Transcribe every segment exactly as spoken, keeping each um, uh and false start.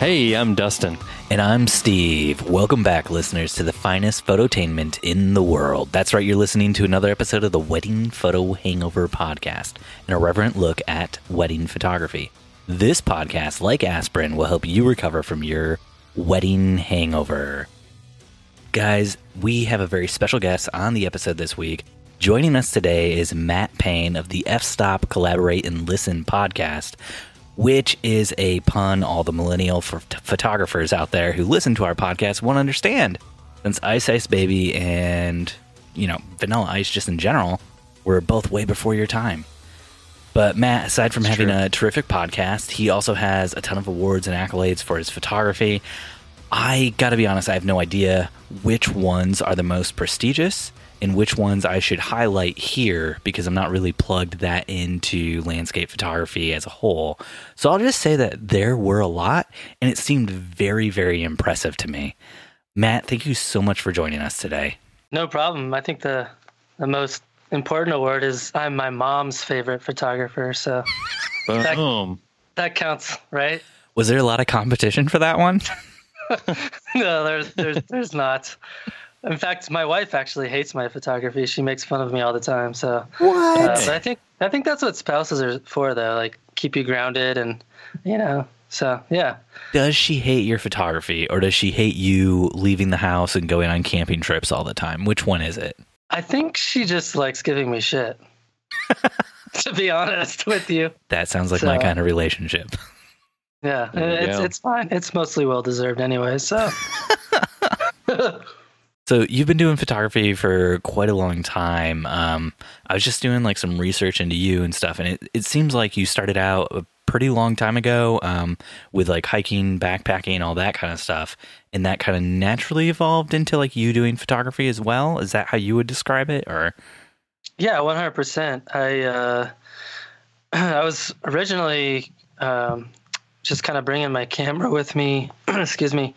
Hey, I'm Dustin. And I'm Steve. Welcome back, listeners, to the finest phototainment in the world. That's right, you're listening to another episode of the Wedding Photo Hangover podcast, an irreverent look at wedding photography. This podcast, like aspirin, will help you recover from your wedding hangover. Guys, we have a very special guest on the episode this week. Joining us today is Matt Payne of the F-Stop Collaborate and Listen podcast, which is a pun all the millennial ph- photographers out there who listen to our podcast won't understand. Since Ice Ice Baby and, you know, Vanilla Ice just in general were both way before your time. But Matt, aside from it's having true. a terrific podcast, he also has a ton of awards and accolades for his photography. I gotta be honest, I have no idea which ones are the most prestigious and which ones I should highlight here, because I'm not really plugged that into landscape photography as a whole. So I'll just say that there were a lot, and it seemed very, very impressive to me. Matt, thank you so much for joining us today. No problem. I think the the most important award is I'm my mom's favorite photographer, so that, that counts, right? Was there a lot of competition for that one? No, there's there's there's not. In fact, my wife actually hates my photography. She makes fun of me all the time. So what? Uh, but I think I think that's what spouses are for, though. Like, keep you grounded, and you know. So yeah. Does she hate your photography, or does she hate you leaving the house and going on camping trips all the time? Which one is it? I think she just likes giving me shit. To be honest with you. That sounds like so. my kind of relationship. Yeah, it's go. it's fine. It's mostly well deserved, anyway. So. So you've been doing photography for quite a long time. Um, I was just doing like some research into you and stuff, and it, it seems like you started out a pretty long time ago um, with like hiking, backpacking, all that kind of stuff, and that kind of naturally evolved into like you doing photography as well. Is that how you would describe it, or? Yeah, one hundred percent. I uh, I was originally um, just kind of bringing my camera with me. Excuse me.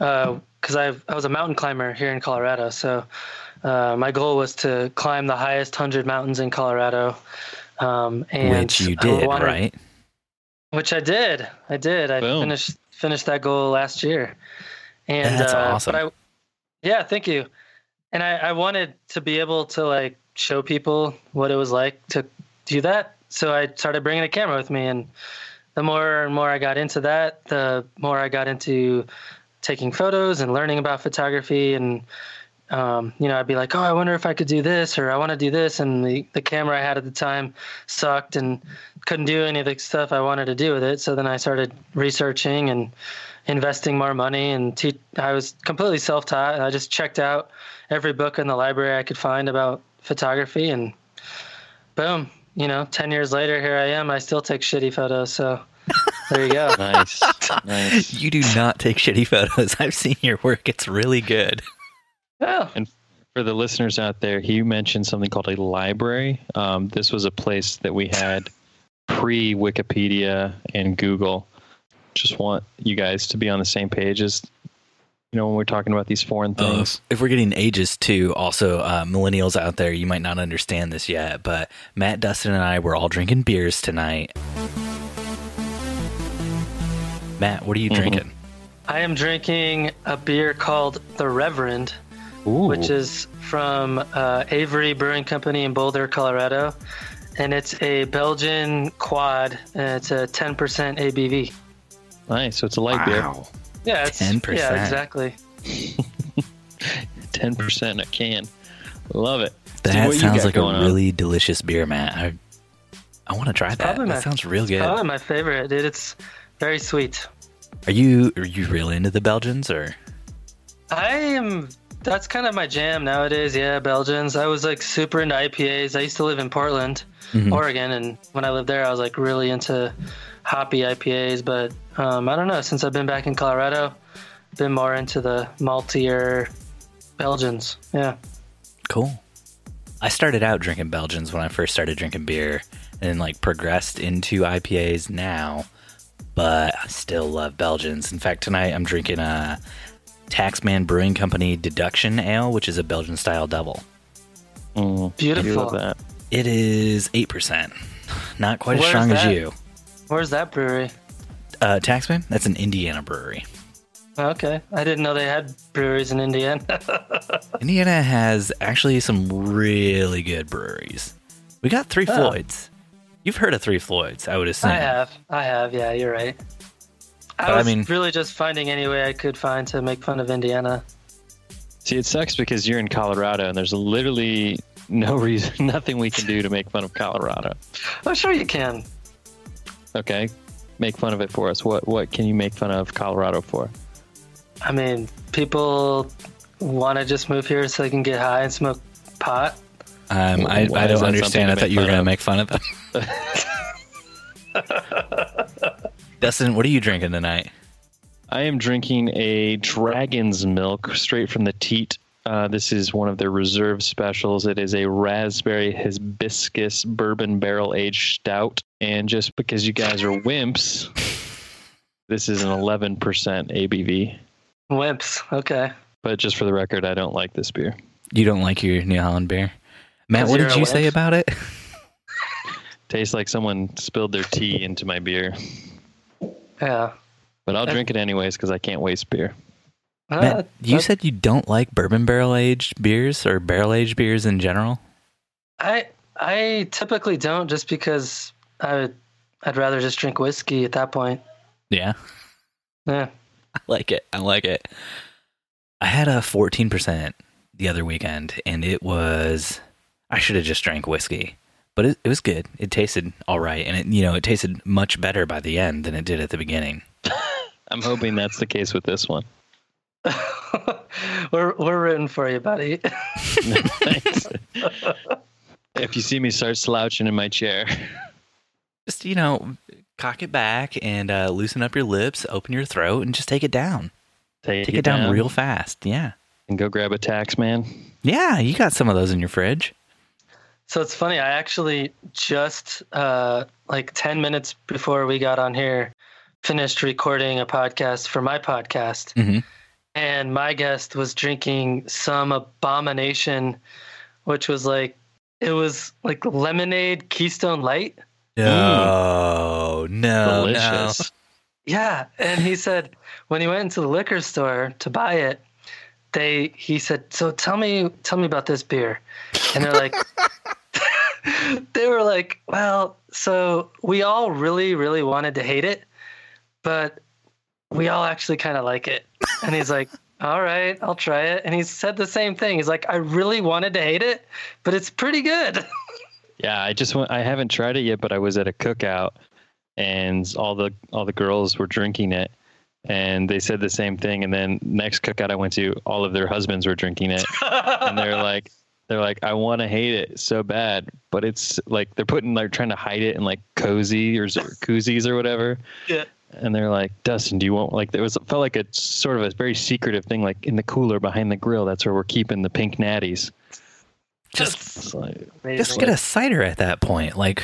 Uh, Because I I was a mountain climber here in Colorado, so uh, my goal was to climb the highest hundred mountains in Colorado. Um, and which you did, wanted, right? Which I did. I did. I Boom. finished finished that goal last year. And that's uh, awesome. But I, yeah, thank you. And I, I wanted to be able to like show people what it was like to do that, so I started bringing a camera with me. And the more and more I got into that, the more I got into taking photos and learning about photography. And, um, you know, I'd be like, oh, I wonder if I could do this, or I want to do this. And the, the camera I had at the time sucked and couldn't do any of the stuff I wanted to do with it. So then I started researching and investing more money, and te- I was completely self-taught. I just checked out every book in the library I could find about photography, and boom, you know, ten years later, here I am. I still take shitty photos. So there you go. Nice. Nice. You do not take shitty photos. I've seen your work. It's really good. Oh. And for the listeners out there, he mentioned something called a library. Um, this was a place that we had pre-Wikipedia and Google. Just want you guys to be on the same page as, you know, when we're talking about these foreign things. Uh, if we're getting ages too, also uh, millennials out there, you might not understand this yet, but Matt, Dustin, and I were all drinking beers tonight. Matt, what are you mm-hmm. drinking? I am drinking a beer called The Reverend, Ooh. which is from uh, Avery Brewing Company in Boulder, Colorado. And it's a Belgian quad. And it's a ten percent A B V. Nice. So it's a light wow. beer. Yeah, it's ten percent. Yeah, exactly. ten percent in a can. Love it. That Dude, sounds like a really on? delicious beer, Matt. I, I want to try it's that. That my, sounds real good. Probably my favorite, dude. It's very sweet. Are you are you really into the Belgians, or? I am. That's kind of my jam nowadays. Yeah, Belgians. I was like super into I P As. I used to live in Portland, mm-hmm. Oregon, and when I lived there, I was like really into hoppy I P As. But um, I don't know. Since I've been back in Colorado, been more into the maltier Belgians. Yeah. Cool. I started out drinking Belgians when I first started drinking beer, and like progressed into I P As now. But I still love Belgians. In fact, tonight I'm drinking a Taxman Brewing Company Deduction Ale, which is a Belgian-style double. Mm, Beautiful. That. It is eight percent. Not quite Where as strong as you. Where's that brewery? Uh, Taxman? That's an Indiana brewery. Okay. I didn't know they had breweries in Indiana. Indiana has actually some really good breweries. We got Three oh. Floyds. You've heard of Three Floyds, I would assume. I have. I have. Yeah, you're right. I but, was I mean, really just finding any way I could find to make fun of Indiana. See, it sucks because you're in Colorado and there's literally no reason, nothing we can do to make fun of Colorado. Oh, sure you can. Okay. Make fun of it for us. What what can you make fun of Colorado for? I mean, people want to just move here so they can get high and smoke pot. Um, I, I don't understand. I thought you were going to make fun of them. Dustin, what are you drinking tonight? I am drinking a Dragon's Milk straight from the teat. Uh, this is one of their reserve specials. It is a raspberry hibiscus bourbon barrel aged stout. And just because you guys are wimps, this is an eleven percent A B V. Wimps, okay. But just for the record, I don't like this beer. You don't like your New Holland beer? Matt, what did you say about it? Tastes like someone spilled their tea into my beer. Yeah. But I'll drink it anyways because I can't waste beer. Uh, Matt, you uh, said you don't like bourbon barrel-aged beers or barrel-aged beers in general? I I typically don't just because I, I'd rather just drink whiskey at that point. Yeah? Yeah. I like it. I like it. I had a fourteen percent the other weekend, and it was... I should have just drank whiskey, but it, it was good. It tasted all right, and it you know it tasted much better by the end than it did at the beginning. I'm hoping that's the case with this one. we're we're rooting for you, buddy. Thanks. If you see me start slouching in my chair, just you know, cock it back and uh, loosen up your lips, open your throat, and just take it down. Take, take it, it down. down real fast, yeah. And go grab a Taxman. Yeah, you got some of those in your fridge. So it's funny, I actually just, uh, like ten minutes before we got on here, finished recording a podcast for my podcast. Mm-hmm. And my guest was drinking some abomination, which was like, it was like lemonade Keystone Light. Oh, mm. no. Delicious. No. Yeah. And he said, when he went into the liquor store to buy it, they, he said, so tell me, tell me about this beer. And they're like, they were like, well, so we all really, really wanted to hate it, but we all actually kind of like it. And he's like, all right, I'll try it. And he said the same thing. He's like, I really wanted to hate it, but it's pretty good. Yeah, I just went, I haven't tried it yet, but I was at a cookout and all the all the girls were drinking it. And they said the same thing. And then next cookout I went to, all of their husbands were drinking it. And they're like, they're like, I want to hate it so bad, but it's like they're putting, they're trying to hide it in like cozy or koozies or whatever. Yeah. And they're like, Dustin, do you want, like, there was, it felt like a sort of a very secretive thing, like in the cooler behind the grill. That's where we're keeping the pink natties. Just, like, just get a cider at that point. Like,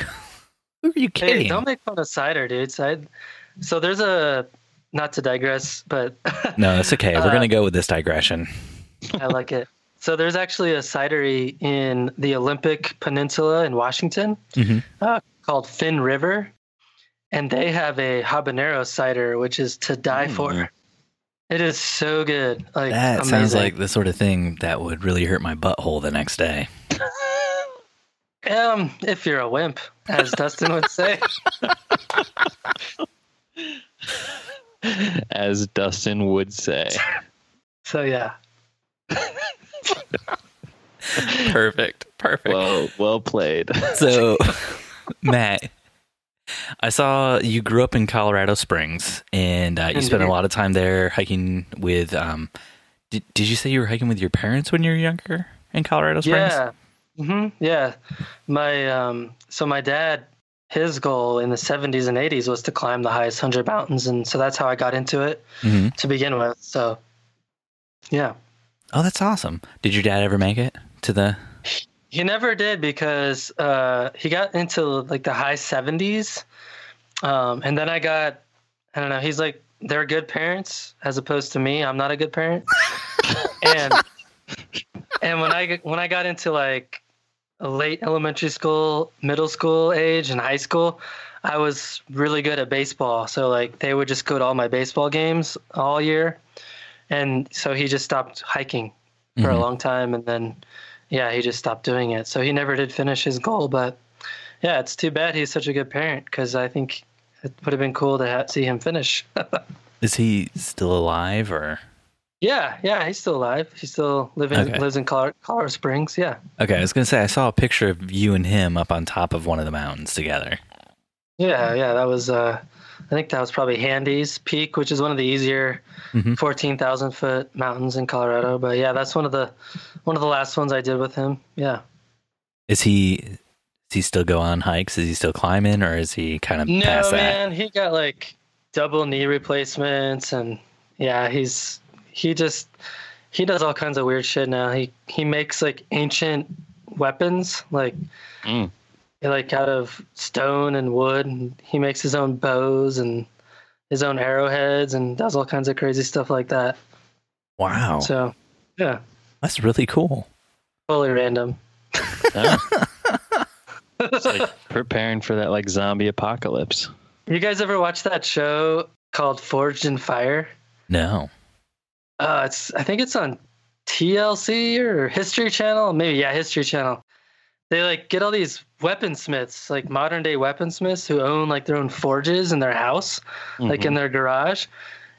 who are you kidding? Hey, don't make fun of cider, dude. Cider. So there's a, not to digress, but... no, it's okay. We're uh, going to go with this digression. I like it. So there's actually a cidery in the Olympic Peninsula in Washington mm-hmm. uh, called Finn River. And they have a habanero cider, which is to die mm. for. It is so good. Like, that amazing. Sounds like the sort of thing that would really hurt my butthole the next day. um, If you're a wimp, as Dustin would say. As Dustin would say. So, yeah. Perfect. Perfect. Well, well played. So, Matt, I saw you grew up in Colorado Springs, and uh, you spent a lot of time there hiking with, um, did, did you say you were hiking with your parents when you were younger in Colorado Springs? Yeah. Mm-hmm. Yeah. My, um, so my dad, his goal in the seventies and eighties was to climb the highest hundred mountains. And so that's how I got into it mm-hmm. to begin with. So, yeah. Oh, that's awesome. Did your dad ever make it to the... He never did because uh, he got into like the high seventies. Um, and then I got, I don't know, he's like, they're good parents as opposed to me. I'm not a good parent. and and when I, when I got into like late elementary school, middle school age and high school, I was really good at baseball. So like they would just go to all my baseball games all year. And so he just stopped hiking for mm-hmm. a long time. And then, yeah, he just stopped doing it. So he never did finish his goal. But yeah, it's too bad he's such a good parent, because I think it would have been cool to have, see him finish. Is he still alive or? Yeah, yeah, he's still alive. He's still living, okay. lives in Colorado, Colorado Springs, yeah. Okay, I was going to say, I saw a picture of you and him up on top of one of the mountains together. Yeah, yeah, that was, uh, I think that was probably Handy's Peak, which is one of the easier mm-hmm. fourteen thousand foot mountains in Colorado. But yeah, that's one of the one of the last ones I did with him, yeah. Is he, does he still go on hikes? Is he still climbing, or is he kind of no, past that? No, man, he got like double knee replacements, and yeah, he's... He just, he does all kinds of weird shit now. He he makes like ancient weapons, like mm. like out of stone and wood. And he makes his own bows and his own arrowheads and does all kinds of crazy stuff like that. Wow. So, yeah. That's really cool. Totally random. Yeah. It's like preparing for that like zombie apocalypse. You guys ever watch that show called Forged in Fire? No. Uh, it's I think it's on T L C or History Channel, maybe yeah, History Channel. They like get all these weaponsmiths, like modern day weaponsmiths, who own like their own forges in their house, mm-hmm. like in their garage,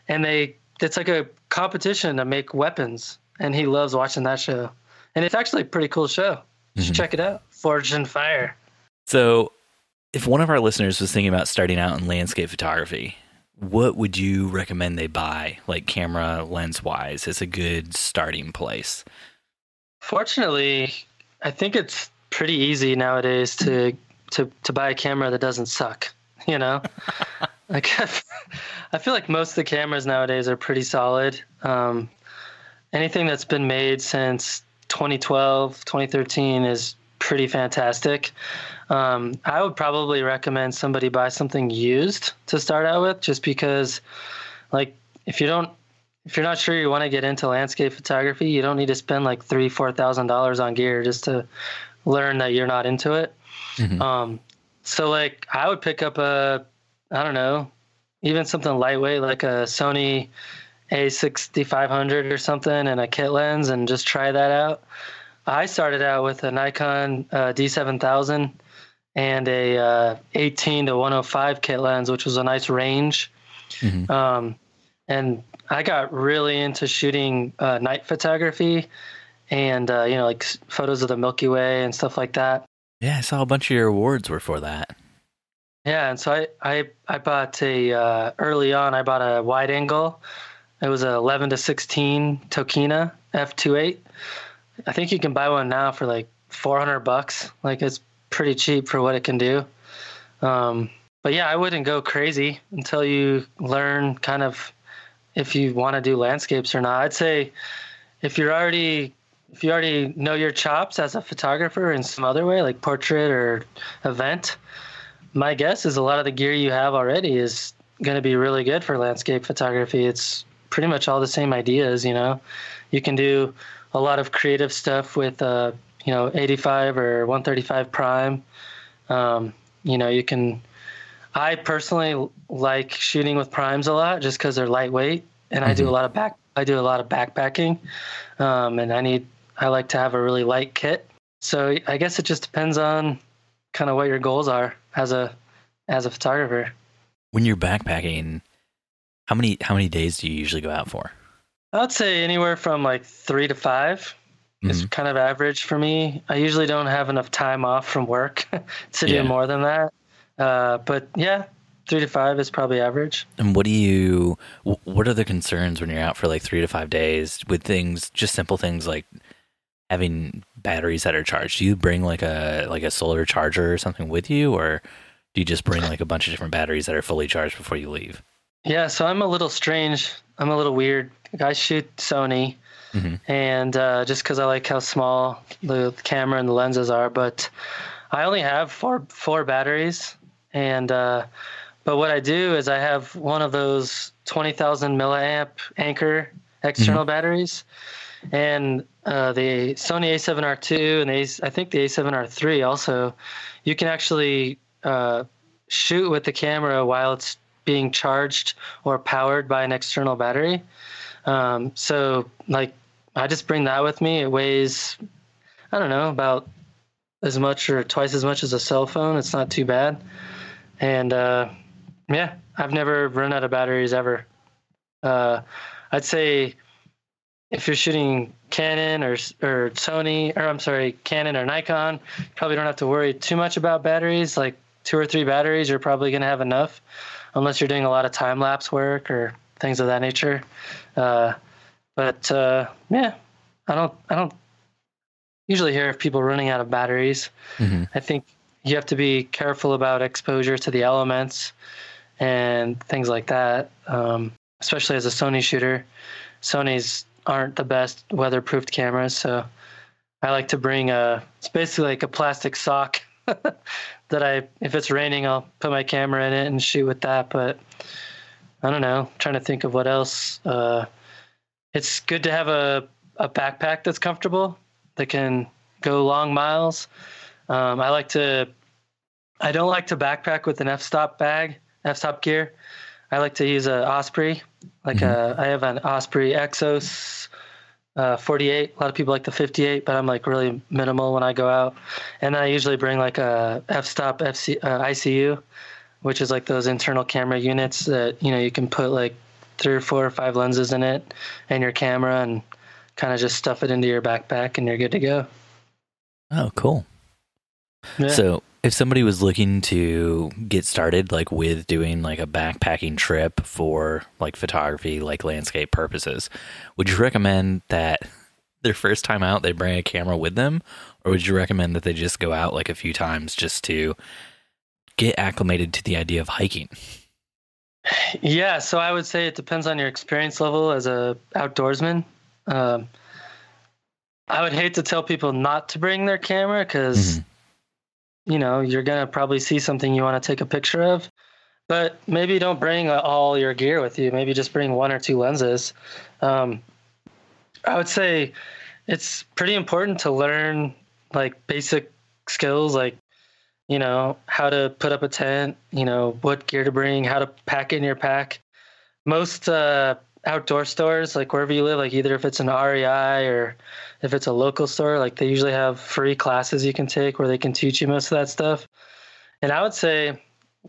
and they it's like a competition to make weapons. And he loves watching that show, and it's actually a pretty cool show. You mm-hmm. should check it out, Forged in Fire. So, if one of our listeners was thinking about starting out in landscape photography, what would you recommend they buy, like camera lens wise? It's a good starting place. Fortunately, I think it's pretty easy nowadays to to, to buy a camera that doesn't suck. You know, like I feel like most of the cameras nowadays are pretty solid. Um, anything that's been made since twenty twelve, twenty thirteen is pretty fantastic. Um, I would probably recommend somebody buy something used to start out with, just because like if you don't, if you're not sure you want to get into landscape photography, you don't need to spend like three, four thousand dollars on gear just to learn that you're not into it. Mm-hmm. Um, so like I would pick up a, I don't know, even something lightweight, like a Sony A sixty-five hundred or something and a kit lens and just try that out. I started out with a Nikon uh, D seven thousand and a uh, eighteen to one oh five kit lens, which was a nice range. Mm-hmm. Um, and I got really into shooting uh, night photography and, uh, you know, like photos of the Milky Way and stuff like that. Yeah, I saw a bunch of your awards were for that. Yeah, and so I, I, I bought a, uh, early on, I bought a wide angle. It was a eleven to sixteen Tokina f two point eight. I think you can buy one now for like four hundred bucks. Like it's pretty cheap for what it can do. Um, but yeah, I wouldn't go crazy until you learn kind of if you want to do landscapes or not. I'd say if you're already, if you already know your chops as a photographer in some other way, like portrait or event, my guess is a lot of the gear you have already is going to be really good for landscape photography. It's pretty much all the same ideas, you know, you can do a lot of creative stuff with, uh, you know, eighty-five or one thirty-five prime. Um, you know, you can, I personally like shooting with primes a lot just cause they're lightweight and mm-hmm. I do a lot of back, I do a lot of backpacking. Um, and I need, I like to have a really light kit. So I guess it just depends on kind of what your goals are as a, as a photographer. When you're backpacking, how many, how many days do you usually go out for? I'd say anywhere from like three to five is mm. kind of average for me. I usually don't have enough time off from work to yeah. do more than that. Uh, but yeah, three to five is probably average. And what do you, what are the concerns when you're out for like three to five days with things, just simple things like having batteries that are charged? Do you bring like a, like a solar charger or something with you, or do you just bring like a bunch of different batteries that are fully charged before you leave? Yeah. So I'm a little strange. I'm a little weird. I shoot Sony mm-hmm. and uh, just because I like how small the camera and the lenses are, but I only have four four batteries. And uh, but what I do is I have one of those twenty thousand milliamp Anker external mm-hmm. batteries, and uh, the Sony A seven R two and the A, I think the A seven R three also. You can actually uh, shoot with the camera while it's being charged or powered by an external battery. Um, so like I just bring that with me. It weighs, I don't know, about as much or twice as much as a cell phone. It's not too bad. And uh, yeah, I've never run out of batteries ever. Uh, I'd say if you're shooting Canon or or Sony, or I'm sorry, Canon or Nikon, you probably don't have to worry too much about batteries. Like two or three batteries, you're probably going to have enough, unless you're doing a lot of time-lapse work or things of that nature. Uh, but uh, yeah, I don't I don't usually hear of people running out of batteries. Mm-hmm. I think you have to be careful about exposure to the elements and things like that, um, especially as a Sony shooter. Sony's aren't the best weatherproofed cameras, so I like to bring a, it's basically like a plastic sock that I, if it's raining, I'll put my camera in it and shoot with that. But I don't know, I'm trying to think of what else. Uh, it's good to have a, a backpack that's comfortable, that can go long miles. Um, I like to, I don't like to backpack with an F-Stop bag, F-Stop gear. I like to use an Osprey. Like mm-hmm. a, I have an Osprey Exos uh, forty-eight. A lot of people like the fifty-eight, but I'm like really minimal when I go out. And I usually bring like a F-Stop F C, uh, I C U, which is like those internal camera units that, you know, you can put like three or four or five lenses in it and your camera and kind of just stuff it into your backpack and you're good to go. Oh, cool. Yeah. So if somebody was looking to get started, like with doing like a backpacking trip for like photography, like landscape purposes, would you recommend that their first time out, they bring a camera with them? Or would you recommend that they just go out like a few times just to get acclimated to the idea of hiking? Yeah. So I would say it depends on your experience level as a outdoorsman. Um, I would hate to tell people not to bring their camera because mm-hmm. you know, you're going to probably see something you want to take a picture of, but maybe don't bring all your gear with you. Maybe just bring one or two lenses. Um, I would say it's pretty important to learn like basic skills, like, you know, how to put up a tent, you know, what gear to bring, how to pack in your pack. Most uh, outdoor stores, like wherever you live, like either if it's an R E I or if it's a local store, like they usually have free classes you can take where they can teach you most of that stuff. And I would say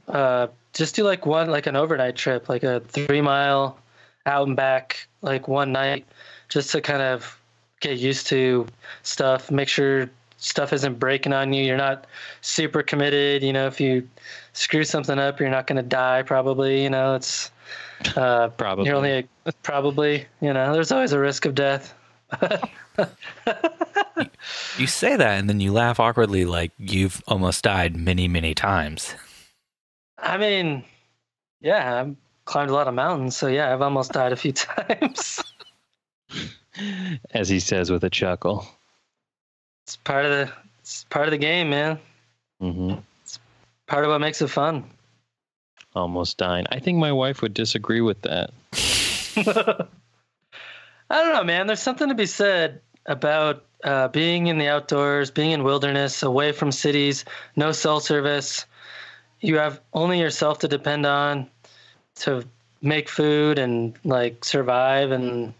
uh, just do like one, like an overnight trip, like a three mile out and back, like one night, just to kind of get used to stuff, make sure stuff isn't breaking on you. You're not super committed. You know, if you screw something up, you're not going to die probably, you know, it's uh, probably, you're only a, probably, you know, there's always a risk of death. you, you say that and then you laugh awkwardly like you've almost died many many times. I mean, yeah, I've climbed a lot of mountains, so yeah, I've almost died a few times. As he says with a chuckle. It's part of the it's part of the game, man. Mm-hmm. It's part of what makes it fun. Almost dying. I think my wife would disagree with that. I don't know, man. There's something to be said about uh, being in the outdoors, being in wilderness, away from cities, no cell service. You have only yourself to depend on to make food and like survive. And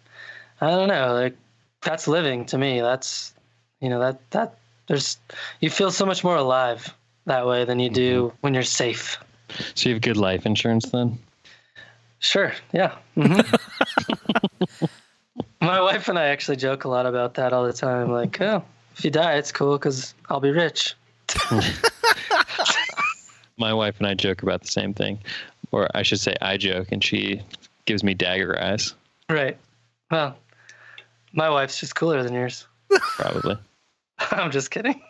I don't know, like that's living to me. That's, you know, that, that there's, you feel so much more alive that way than you do mm-hmm. when you're safe. So you have good life insurance then? Sure. Yeah. Mm-hmm. My wife and I actually joke a lot about that all the time. Like, oh, if you die, it's cool because I'll be rich. My wife and I joke about the same thing. Or I should say I joke, and she gives me dagger eyes. Right. Well, my wife's just cooler than yours. Probably. I'm just kidding.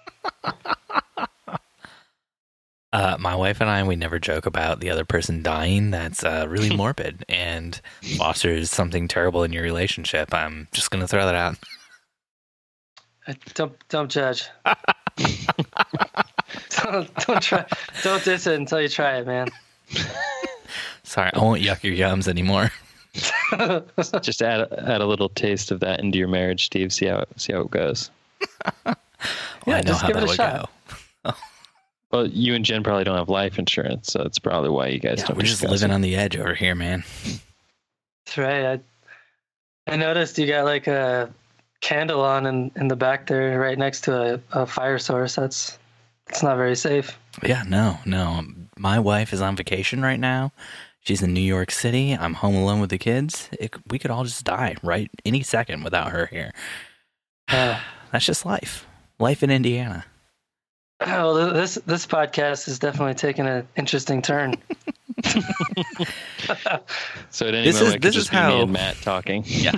Uh, my wife and I, we never joke about the other person dying. That's uh, really morbid and fosters something terrible in your relationship. I'm just going to throw that out. Don't don't judge. don't don't try. Don't diss it until you try it, man. Sorry, I won't yuck your yums anymore. Just add add a little taste of that into your marriage, Steve. See how see how it goes. Well, yeah, I know just how give that it a would shot. Go. Well, you and Jen probably don't have life insurance, so that's probably why you guys yeah, don't. We're just living it. On the edge over here, man. That's right. I, I noticed you got like a candle on in, in the back there, right next to a, a fire source. That's it's not very safe. Yeah, no, no. My wife is on vacation right now. She's in New York City. I'm home alone with the kids. It, we could all just die right any second without her here. Uh, that's just life. Life in Indiana. Oh, this this podcast is definitely taking an interesting turn. So at any this moment, is, it could just be how, me and Matt talking. Yeah.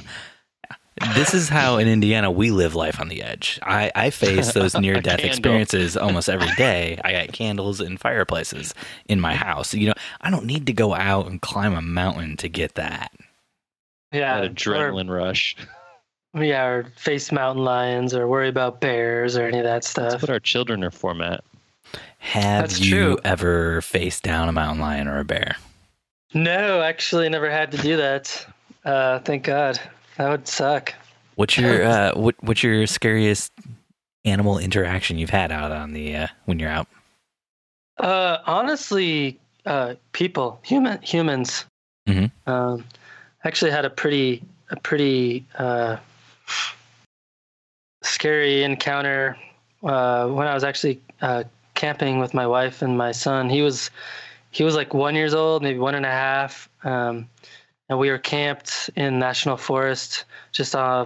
This is how in Indiana we live life on the edge. I, I face those near-death experiences almost every day. I got candles and fireplaces in my house. You know, I don't need to go out and climb a mountain to get that. Yeah. That adrenaline or, rush. Yeah, or face mountain lions or worry about bears or any of that stuff. That's what our children are for, Matt. Have That's you true. ever faced down a mountain lion or a bear? No, actually never had to do that. Uh, thank God. That would suck. What's your uh, what what's your scariest animal interaction you've had out on the uh, when you're out? Uh, honestly, uh, people, human humans. Mm-hmm. Um, actually had a pretty a pretty uh, scary encounter uh, when I was actually uh, camping with my wife and my son. He was he was like one years old, maybe one and a half. Um, And we were camped in National Forest, just uh,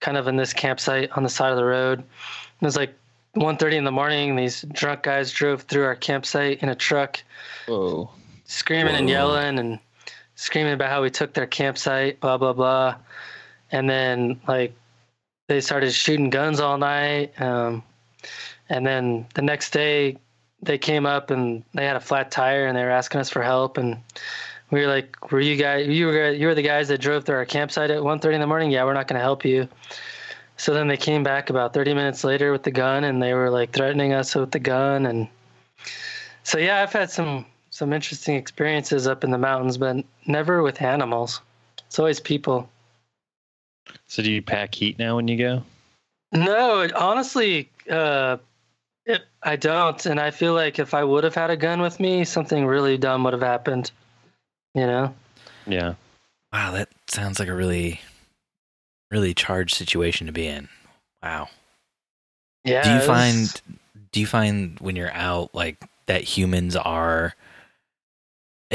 kind of in this campsite on the side of the road. It was like one thirty in the morning. And these drunk guys drove through our campsite in a truck, Whoa. screaming Whoa. and yelling and screaming about how we took their campsite, blah, blah, blah. And then like they started shooting guns all night. Um, and then the next day they came up and they had a flat tire and they were asking us for help. And we were like, were you guys, you were, you were the guys that drove through our campsite at one thirty in the morning? Yeah, we're not going to help you. So then they came back about thirty minutes later with the gun and they were like threatening us with the gun. And so, yeah, I've had some, some interesting experiences up in the mountains, but never with animals. It's always people. So do you pack heat now when you go? No, it, honestly, uh, it, I don't. And I feel like if I would have had a gun with me, something really dumb would have happened. You know? Yeah. Wow, that sounds like a really, really charged situation to be in. Wow. Yeah. Do you was... find, do you find when you're out, like, that humans are,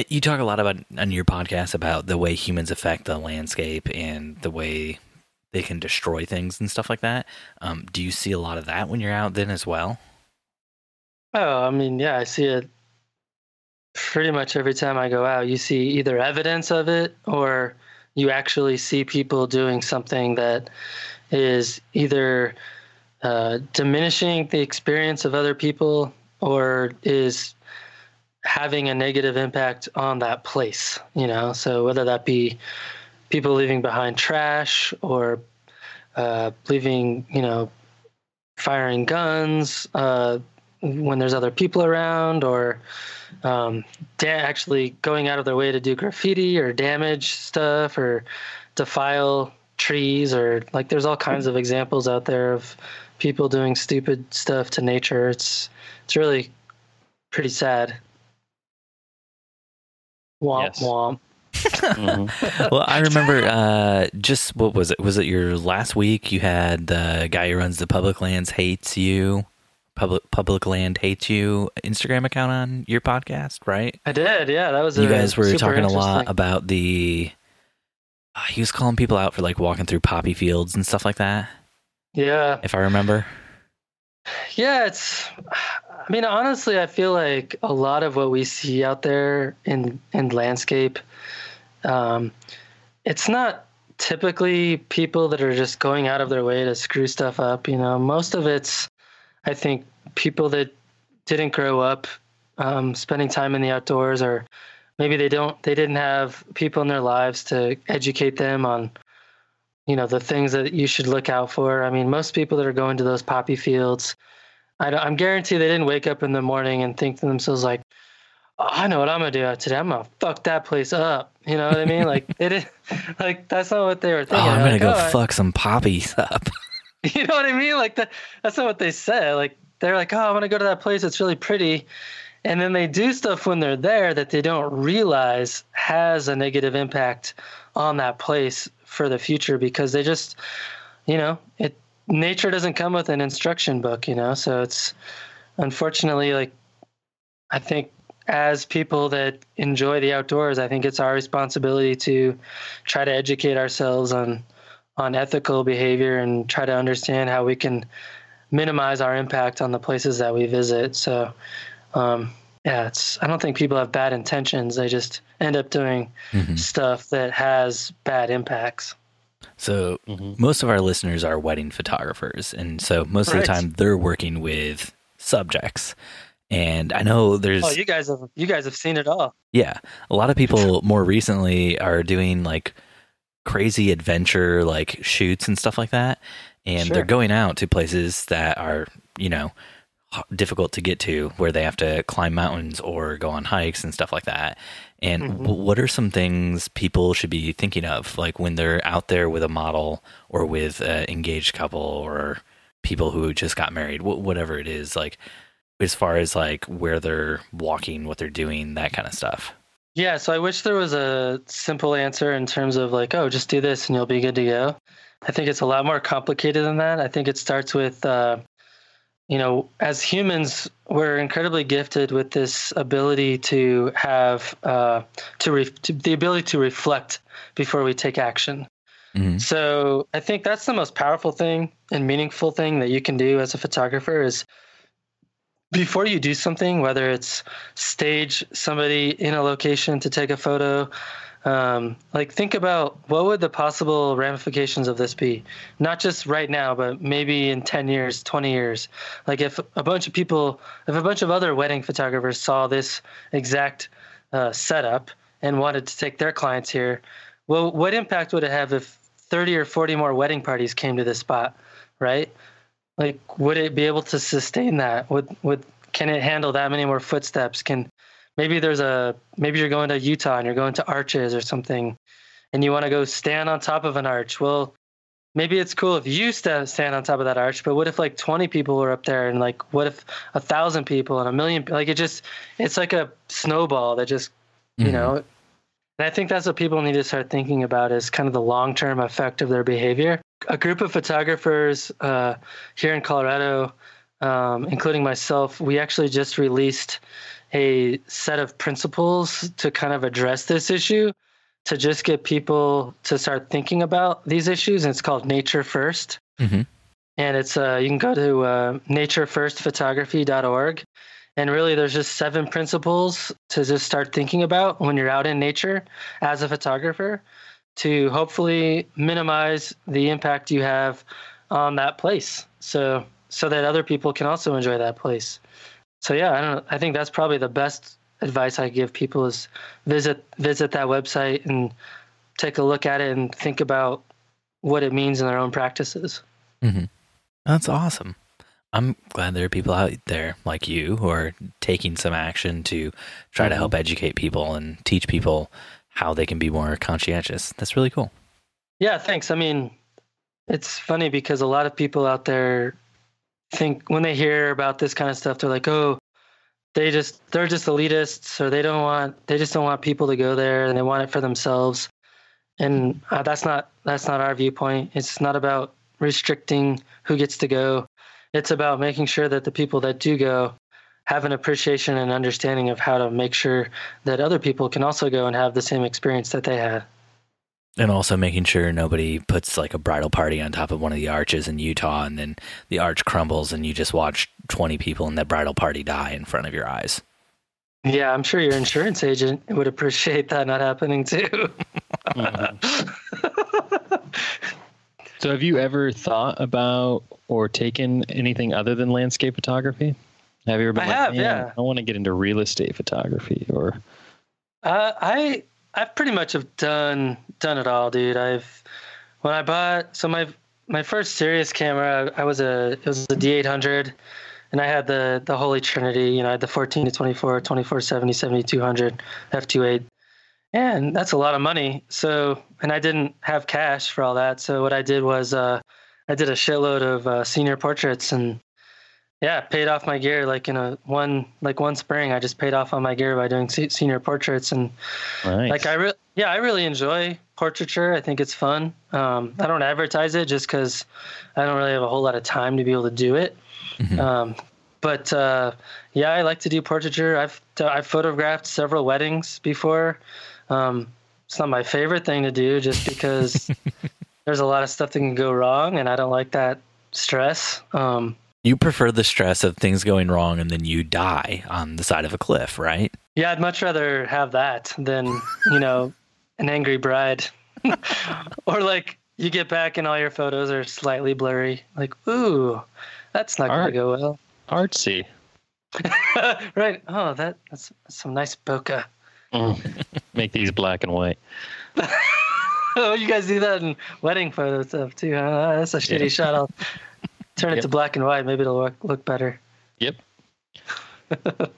you talk a lot about, on your podcast, about the way humans affect the landscape and the way they can destroy things and stuff like that. Um, do you see a lot of that when you're out then as well? Oh, I mean, yeah, I see it. Pretty much every time I go out, you see either evidence of it or you actually see people doing something that is either uh, diminishing the experience of other people or is having a negative impact on that place, you know? So whether that be people leaving behind trash or uh, leaving, you know, firing guns, uh, when there's other people around or um, da- actually going out of their way to do graffiti or damage stuff or defile trees or like there's all kinds of examples out there of people doing stupid stuff to nature. It's it's really pretty sad. Womp yes. womp. Mm-hmm. Well, I remember uh, just what was it? Was it your last week you had the guy who runs the Public Lands Hates You? Public Public Land Hates You Instagram account on your podcast, right? I did, yeah. That was you guys were talking a lot about the. Uh, he was calling people out for like walking through poppy fields and stuff like that. Yeah, if I remember. Yeah, it's. I mean, honestly, I feel like a lot of what we see out there in in landscape, um, it's not typically people that are just going out of their way to screw stuff up. You know, most of it's. I think people that didn't grow up um, spending time in the outdoors, or maybe they don't, they didn't have people in their lives to educate them on, you know, the things that you should look out for. I mean, most people that are going to those poppy fields, I don't, I'm guaranteed they didn't wake up in the morning and think to themselves like, oh, I know what I'm gonna do today. I'm gonna fuck that place up. You know what I mean? Like they didn't, like that's not what they were thinking. Oh, I'm gonna like, go oh, fuck I... some poppies up. You know what I mean? Like that, that's not what they said. Like they're like, oh, I want to go to that place. It's really pretty. And then they do stuff when they're there that they don't realize has a negative impact on that place for the future, because they just, you know, it nature doesn't come with an instruction book, you know. So it's unfortunately, like, I think as people that enjoy the outdoors, I think it's our responsibility to try to educate ourselves on on ethical behavior and try to understand how we can minimize our impact on the places that we visit. So Um, yeah, it's, I don't think people have bad intentions. They just end up doing mm-hmm. stuff that has bad impacts. So mm-hmm. most of our listeners are wedding photographers. And so most right. of the time they're working with subjects. And I know there's... Oh, you guys have, you guys have seen it all. Yeah. A lot of people more recently are doing like crazy adventure, like shoots and stuff like that. And sure. they're going out to places that are, you know, difficult to get to, where they have to climb mountains or go on hikes and stuff like that. And mm-hmm. what are some things people should be thinking of, like when they're out there with a model or with an engaged couple or people who just got married, whatever it is, like as far as like where they're walking, what they're doing, that kind of stuff? Yeah. So I wish there was a simple answer in terms of like, oh, just do this and you'll be good to go. I think it's a lot more complicated than that. I think it starts with, uh, you know, as humans, we're incredibly gifted with this ability to have uh, to, re- to the ability to reflect before we take action. Mm-hmm. So I think that's the most powerful thing and meaningful thing that you can do as a photographer is before you do something, whether it's stage somebody in a location to take a photo, um, like think about what would the possible ramifications of this be? Not just right now, but maybe in ten years, twenty years. Like if a bunch of people, if a bunch of other wedding photographers saw this exact uh, setup and wanted to take their clients here, well, what impact would it have if thirty or forty more wedding parties came to this spot, right? Like, would it be able to sustain that? Would, would, can it handle that many more footsteps? Can, Maybe there's a maybe you're going to Utah and you're going to Arches or something, and you want to go stand on top of an arch. Well, maybe it's cool if you stand stand on top of that arch, but what if like twenty people were up there, and like what if a thousand people and a million? Like it just it's like a snowball that just mm-hmm. you know. And I think that's what people need to start thinking about is kind of the long term effect of their behavior. A group of photographers uh, here in Colorado, um, including myself, we actually just released a set of principles to kind of address this issue, to just get people to start thinking about these issues. And it's called Nature First. Mm-hmm. And it's uh, you can go to uh, nature first photography dot org. And really, there's just seven principles to just start thinking about when you're out in nature as a photographer to hopefully minimize the impact you have on that place so so that other people can also enjoy that place. So yeah, I don't. I think that's probably the best advice I give people is visit visit that website and take a look at it and think about what it means in their own practices. Mm-hmm. That's awesome. I'm glad there are people out there like you who are taking some action to try mm-hmm. to help educate people and teach people how they can be more conscientious. That's really cool. Yeah, thanks. I mean, it's funny because a lot of people out there think when they hear about this kind of stuff, they're like, oh, they just, they're just elitists, or they don't want, they just don't want people to go there and they want it for themselves. And uh, that's not, that's not our viewpoint. It's not about restricting who gets to go. It's about making sure that the people that do go have an appreciation and understanding of how to make sure that other people can also go and have the same experience that they had. And also making sure nobody puts like a bridal party on top of one of the arches in Utah and then the arch crumbles and you just watch twenty people in that bridal party die in front of your eyes. Yeah, I'm sure your insurance agent would appreciate that not happening too. Mm-hmm. So have you ever thought about or taken anything other than landscape photography? Have you ever been I like, have, yeah. I want to get into real estate photography or... Uh, I... I've pretty much have done done it all, dude. I've when I bought so my my first serious camera, I was a it was a D eight hundred, and I had the the Holy Trinity. You know, I had the fourteen to twenty-four, twenty-four seventy, seventy-two hundred, f two point eight, and that's a lot of money. So, and I didn't have cash for all that. So what I did was uh, I did a shitload of uh, senior portraits and Yeah, paid off my gear like in a one like one spring. I just paid off on my gear by doing se- senior portraits, and nice. like I re- yeah, I really enjoy portraiture. I think it's fun. Um, I don't advertise it just because I don't really have a whole lot of time to be able to do it. Mm-hmm. Um, but uh, yeah, I like to do portraiture. I've I've photographed several weddings before. Um, it's not my favorite thing to do just because there's a lot of stuff that can go wrong, and I don't like that stress. Um, You prefer the stress of things going wrong and then you die on the side of a cliff, right? Yeah, I'd much rather have that than, you know, an angry bride. Or like you get back and all your photos are slightly blurry. Like, ooh, that's not Art- going to go well. Artsy. Right. Oh, that, that's some nice bokeh. Mm. Make these black and white. Oh, you guys do that in wedding photo stuff too, huh? That's a shitty yeah. shot. I'll turn it yep. to black and white. Maybe it'll look, look better. Yep.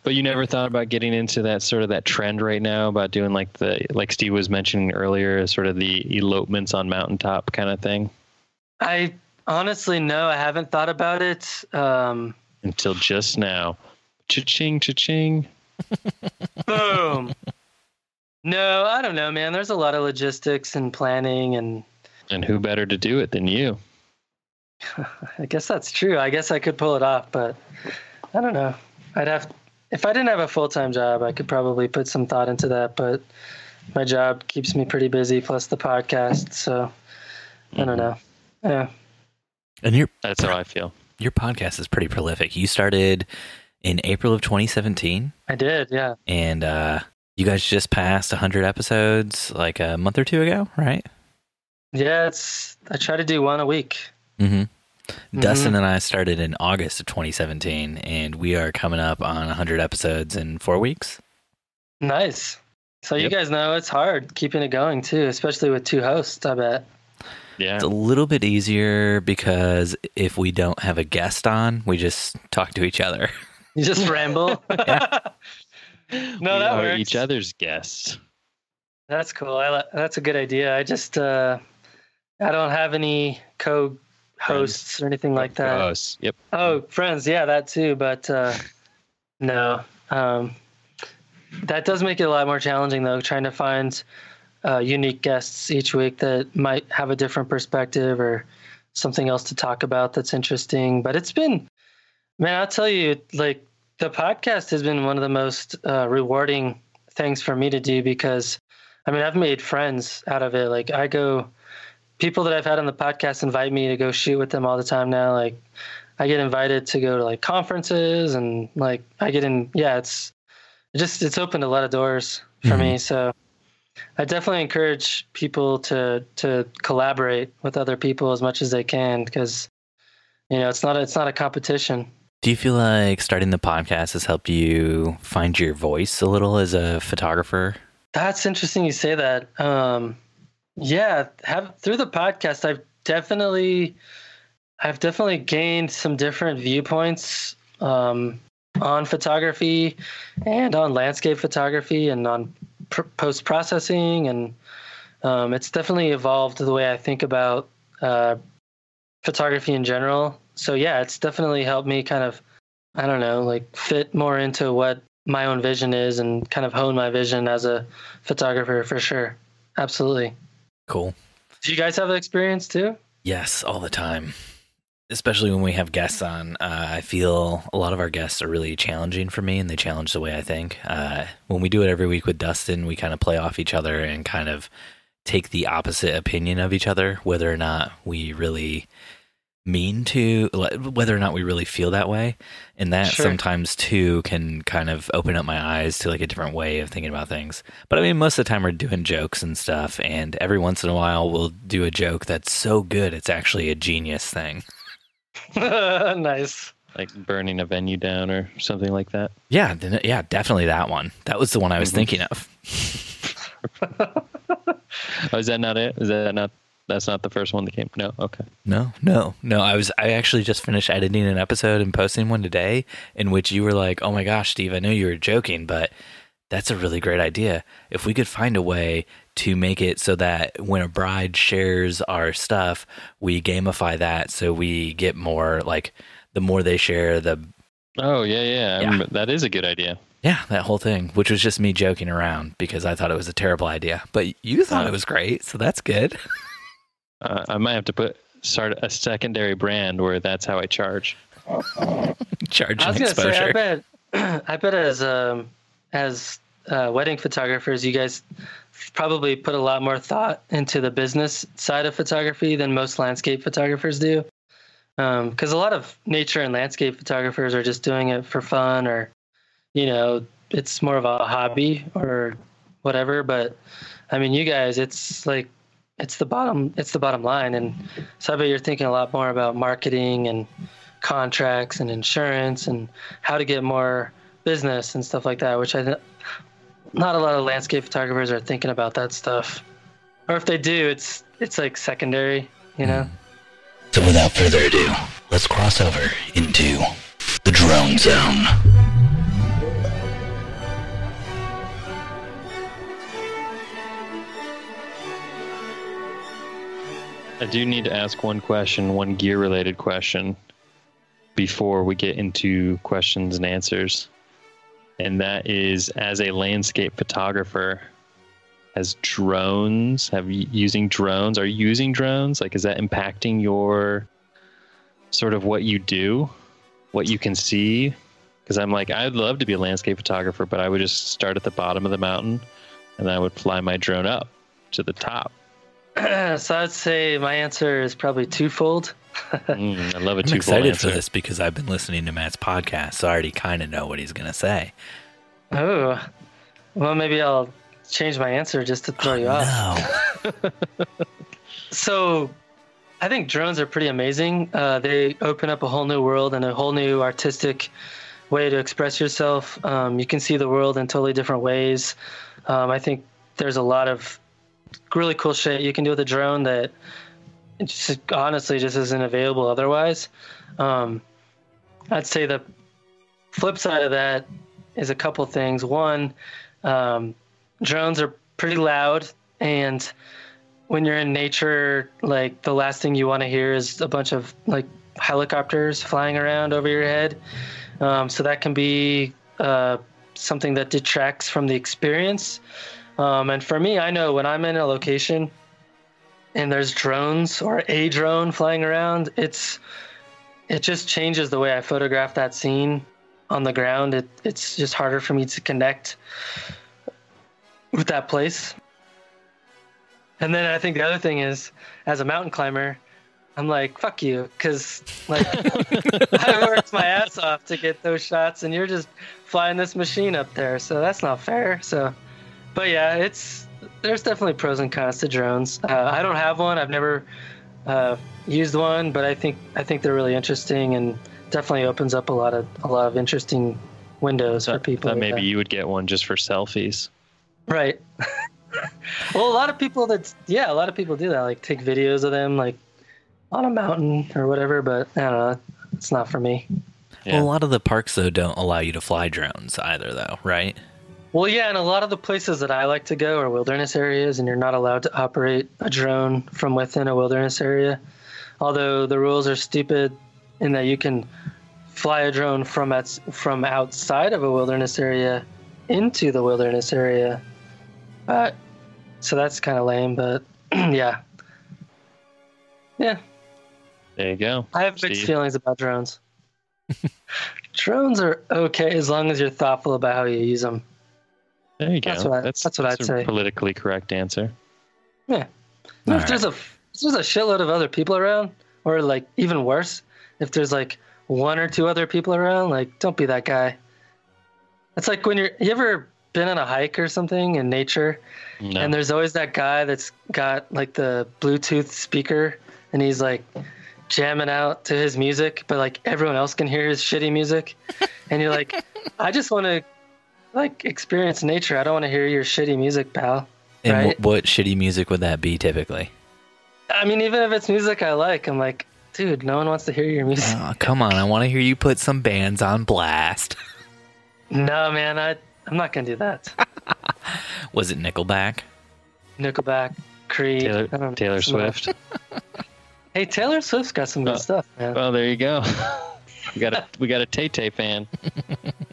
But you never thought about getting into that sort of that trend right now about doing like the, like Steve was mentioning earlier, sort of the elopements on mountaintop kind of thing? I honestly, no, I haven't thought about it. Um, Until just now. Cha-ching, cha-ching. Boom. No, I don't know, man. There's a lot of logistics and planning and... And who better to do it than you? I guess that's true. I guess I could pull it off, but I don't know. I'd have, if I didn't have a full-time job, I could probably put some thought into that, but my job keeps me pretty busy, plus the podcast. So I don't know. Yeah. And you're, that's how I feel. Your podcast is pretty prolific. You started in April of twenty seventeen. I did. Yeah. And, uh, you guys just passed a hundred episodes like a month or two ago, right? Yeah. It's, I try to do one a week. Mm-hmm. Mm-hmm. Dustin and I started in August of twenty seventeen, and we are coming up on one hundred episodes in four weeks. Nice. So yep. You guys know it's hard keeping it going, too, especially with two hosts, I bet. Yeah. It's a little bit easier because if we don't have a guest on, we just talk to each other. You just ramble? Yeah. No, we that are works. Each other's guests. That's cool. I, that's a good idea. I just, uh, I don't have any co hosts or anything like that. Us. Yep. Oh, friends. Yeah, that too. But uh, no, um, that does make it a lot more challenging, though, trying to find uh, unique guests each week that might have a different perspective or something else to talk about that's interesting. But it's been, man, I'll tell you, like the podcast has been one of the most uh, rewarding things for me to do because, I mean, I've made friends out of it. Like I go... People that I've had on the podcast invite me to go shoot with them all the time now. Like I get invited to go to like conferences and like I get in. Yeah, it's just it's opened a lot of doors for mm-hmm. me. So I definitely encourage people to to collaborate with other people as much as they can because, you know, it's not a, it's not a competition. Do you feel like starting the podcast has helped you find your voice a little as a photographer? That's interesting you say that. Um, Yeah, have through the podcast, I've definitely, I've definitely gained some different viewpoints um, on photography, and on landscape photography, and on pr- post processing, and um, it's definitely evolved the way I think about uh, photography in general. So yeah, it's definitely helped me kind of, I don't know, like fit more into what my own vision is, and kind of hone my vision as a photographer for sure. Absolutely. Cool. Do you guys have that experience too? Yes, all the time. Especially when we have guests on, uh, I feel a lot of our guests are really challenging for me and they challenge the way I think. Uh, when we do it every week with Dustin, we kind of play off each other and kind of take the opposite opinion of each other, whether or not we really mean to, whether or not we really feel that way. And that sure. sometimes too can kind of open up my eyes to like a different way of thinking about things. But I mean, most of the time we're doing jokes and stuff, and every once in a while we'll do a joke that's so good it's actually a genius thing. Nice. Like burning a venue down or something like that. Yeah, yeah, definitely that one. That was the one I was mm-hmm. thinking of. Oh, is that not it? Is that not That's not the first one that came. No. Okay. No, no, no. I was, I actually just finished editing an episode and posting one today in which you were like, oh my gosh, Steve, I know you were joking, but that's a really great idea. If we could find a way to make it so that when a bride shares our stuff, we gamify that. So we get more like the more they share, the... Oh, yeah, yeah. yeah. I mean, that is a good idea. Yeah, that whole thing, which was just me joking around because I thought it was a terrible idea. But you thought uh, it was great, so that's good. uh, I might have to put start a secondary brand where that's how I charge. Charge I was and exposure. Say, I bet, I bet as, um, as uh, wedding photographers, you guys probably put a lot more thought into the business side of photography than most landscape photographers do. Because um, a lot of nature and landscape photographers are just doing it for fun, or, you know, it's more of a hobby or whatever. But I mean, you guys, it's like, it's the bottom, it's the bottom line. And so I bet you're thinking a lot more about marketing and contracts and insurance and how to get more business and stuff like that, which I think not a lot of landscape photographers are thinking about that stuff. Or if they do, it's, it's like secondary, you know? So without further ado, let's cross over into the drone zone. I do need to ask one question, one gear-related question, before we get into questions and answers. And that is, as a landscape photographer, as drones, have you using drones, are you using drones? Like, is that impacting your sort of what you do, what you can see? Because I'm like, I'd love to be a landscape photographer, but I would just start at the bottom of the mountain and I would fly my drone up to the top. So I'd say my answer is probably twofold. mm, I love a twofold I'm excited answer. For this because I've been listening to Matt's podcast, so I already kind of know what he's going to say. Oh, well, maybe I'll change my answer just to throw oh, you off. No. So I think drones are pretty amazing. Uh, they open up a whole new world and a whole new artistic way to express yourself. Um, you can see the world in totally different ways. Um, I think there's a lot of really cool shit you can do with a drone that just honestly just isn't available otherwise. Um, I'd say the flip side of that is a couple things. One, um, drones are pretty loud, and when you're in nature, like the last thing you want to hear is a bunch of like helicopters flying around over your head. Um, so that can be uh, something that detracts from the experience. Um, and for me, I know when I'm in a location and there's drones or a drone flying around, it's it just changes the way I photograph that scene on the ground. It, it's just harder for me to connect with that place. And then I think the other thing is, as a mountain climber, I'm like, fuck you, because like I worked my ass off to get those shots, and you're just flying this machine up there, so that's not fair. So. But yeah, it's there's definitely pros and cons to drones. Uh, I don't have one. I've never uh, used one, but I think I think they're really interesting and definitely opens up a lot of a lot of interesting windows so, for people. So maybe that. You would get one just for selfies, right? Well, a lot of people that yeah, a lot of people do that, like take videos of them like on a mountain or whatever. But I don't know, it's not for me. Yeah. Well, a lot of the parks though don't allow you to fly drones either, though, right? Well, yeah, and a lot of the places that I like to go are wilderness areas, and you're not allowed to operate a drone from within a wilderness area. Although the rules are stupid in that you can fly a drone from at, from outside of a wilderness area into the wilderness area. But, so that's kind of lame, but yeah. Yeah. There you go. I have mixed feelings about drones. Drones are okay as long as you're thoughtful about how you use them. There you go. That's what, I, that's, that's what that's I'd a say. Politically correct answer. Yeah. All if right. there's a if there's a shitload of other people around, or like even worse, if there's like one or two other people around, like don't be that guy. It's like when you're you ever been on a hike or something in nature, no. and there's always that guy that's got like the Bluetooth speaker and he's like jamming out to his music, but like everyone else can hear his shitty music, and you're like, I just want to. Like, experience nature. I don't want to hear your shitty music, pal. And right? w- what shitty music would that be, typically? I mean, even if it's music I like, I'm like, dude, no one wants to hear your music. Oh, come on. I want to hear you put some bands on blast. No, man. I, I'm not going to do that. Was it Nickelback? Nickelback. Creed. Taylor, I don't know, Taylor Swift. Hey, Taylor Swift's got some good oh, stuff, man. Well, there you go. We got a we got a Tay Tay fan.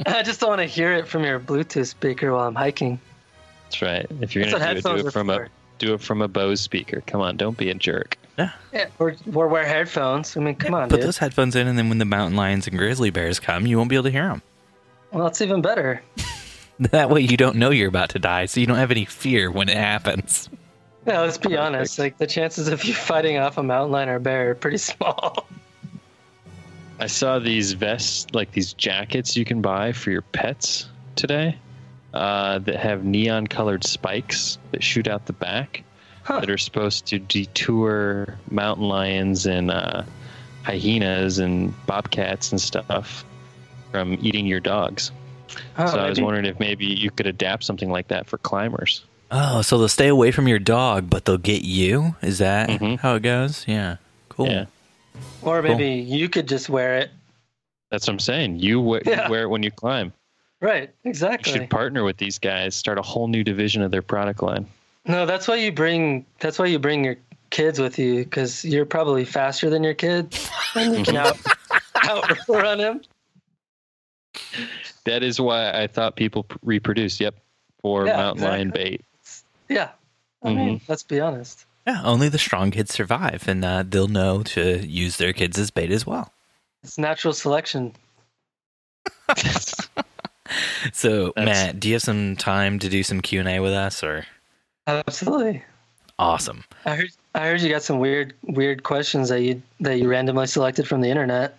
I just don't want to hear it from your Bluetooth speaker while I'm hiking. That's right. If you're going to do it, do it from a do it from a Bose speaker. Come on, don't be a jerk. Yeah. yeah or, or wear headphones. I mean, come yeah, on, put dude. those headphones in, and then when the mountain lions and grizzly bears come, you won't be able to hear them. Well, that's even better. That way you don't know you're about to die, so you don't have any fear when it happens. Yeah, let's be honest. Like, the chances of you fighting off a mountain lion or bear are pretty small. I saw these vests, like these jackets you can buy for your pets today uh, that have neon-colored spikes that shoot out the back huh. that are supposed to deter mountain lions and uh, hyenas and bobcats and stuff from eating your dogs. Oh, so I was maybe. wondering if maybe you could adapt something like that for climbers. Oh, so they'll stay away from your dog, but they'll get you? Is that mm-hmm. how it goes? Yeah. Cool. Yeah. Or maybe cool. you could just wear it. That's what I'm saying. You, we- yeah. you wear it when you climb. Right. Exactly. You should partner with these guys, start a whole new division of their product line. No, that's why you bring that's why you bring your kids with you, because you're probably faster than your kid. And you can out, outrun him. That is why I thought people reproduce. Yep. For yeah, mountain exactly. lion bait. Yeah. I mm-hmm. mean, let's be honest. Yeah, only the strong kids survive, and uh, they'll know to use their kids as bait as well. It's natural selection. So, That's... Matt, do you have some time to do some Q and A with us? Or Absolutely. Awesome. I heard I heard you got some weird weird questions that you that you randomly selected from the internet.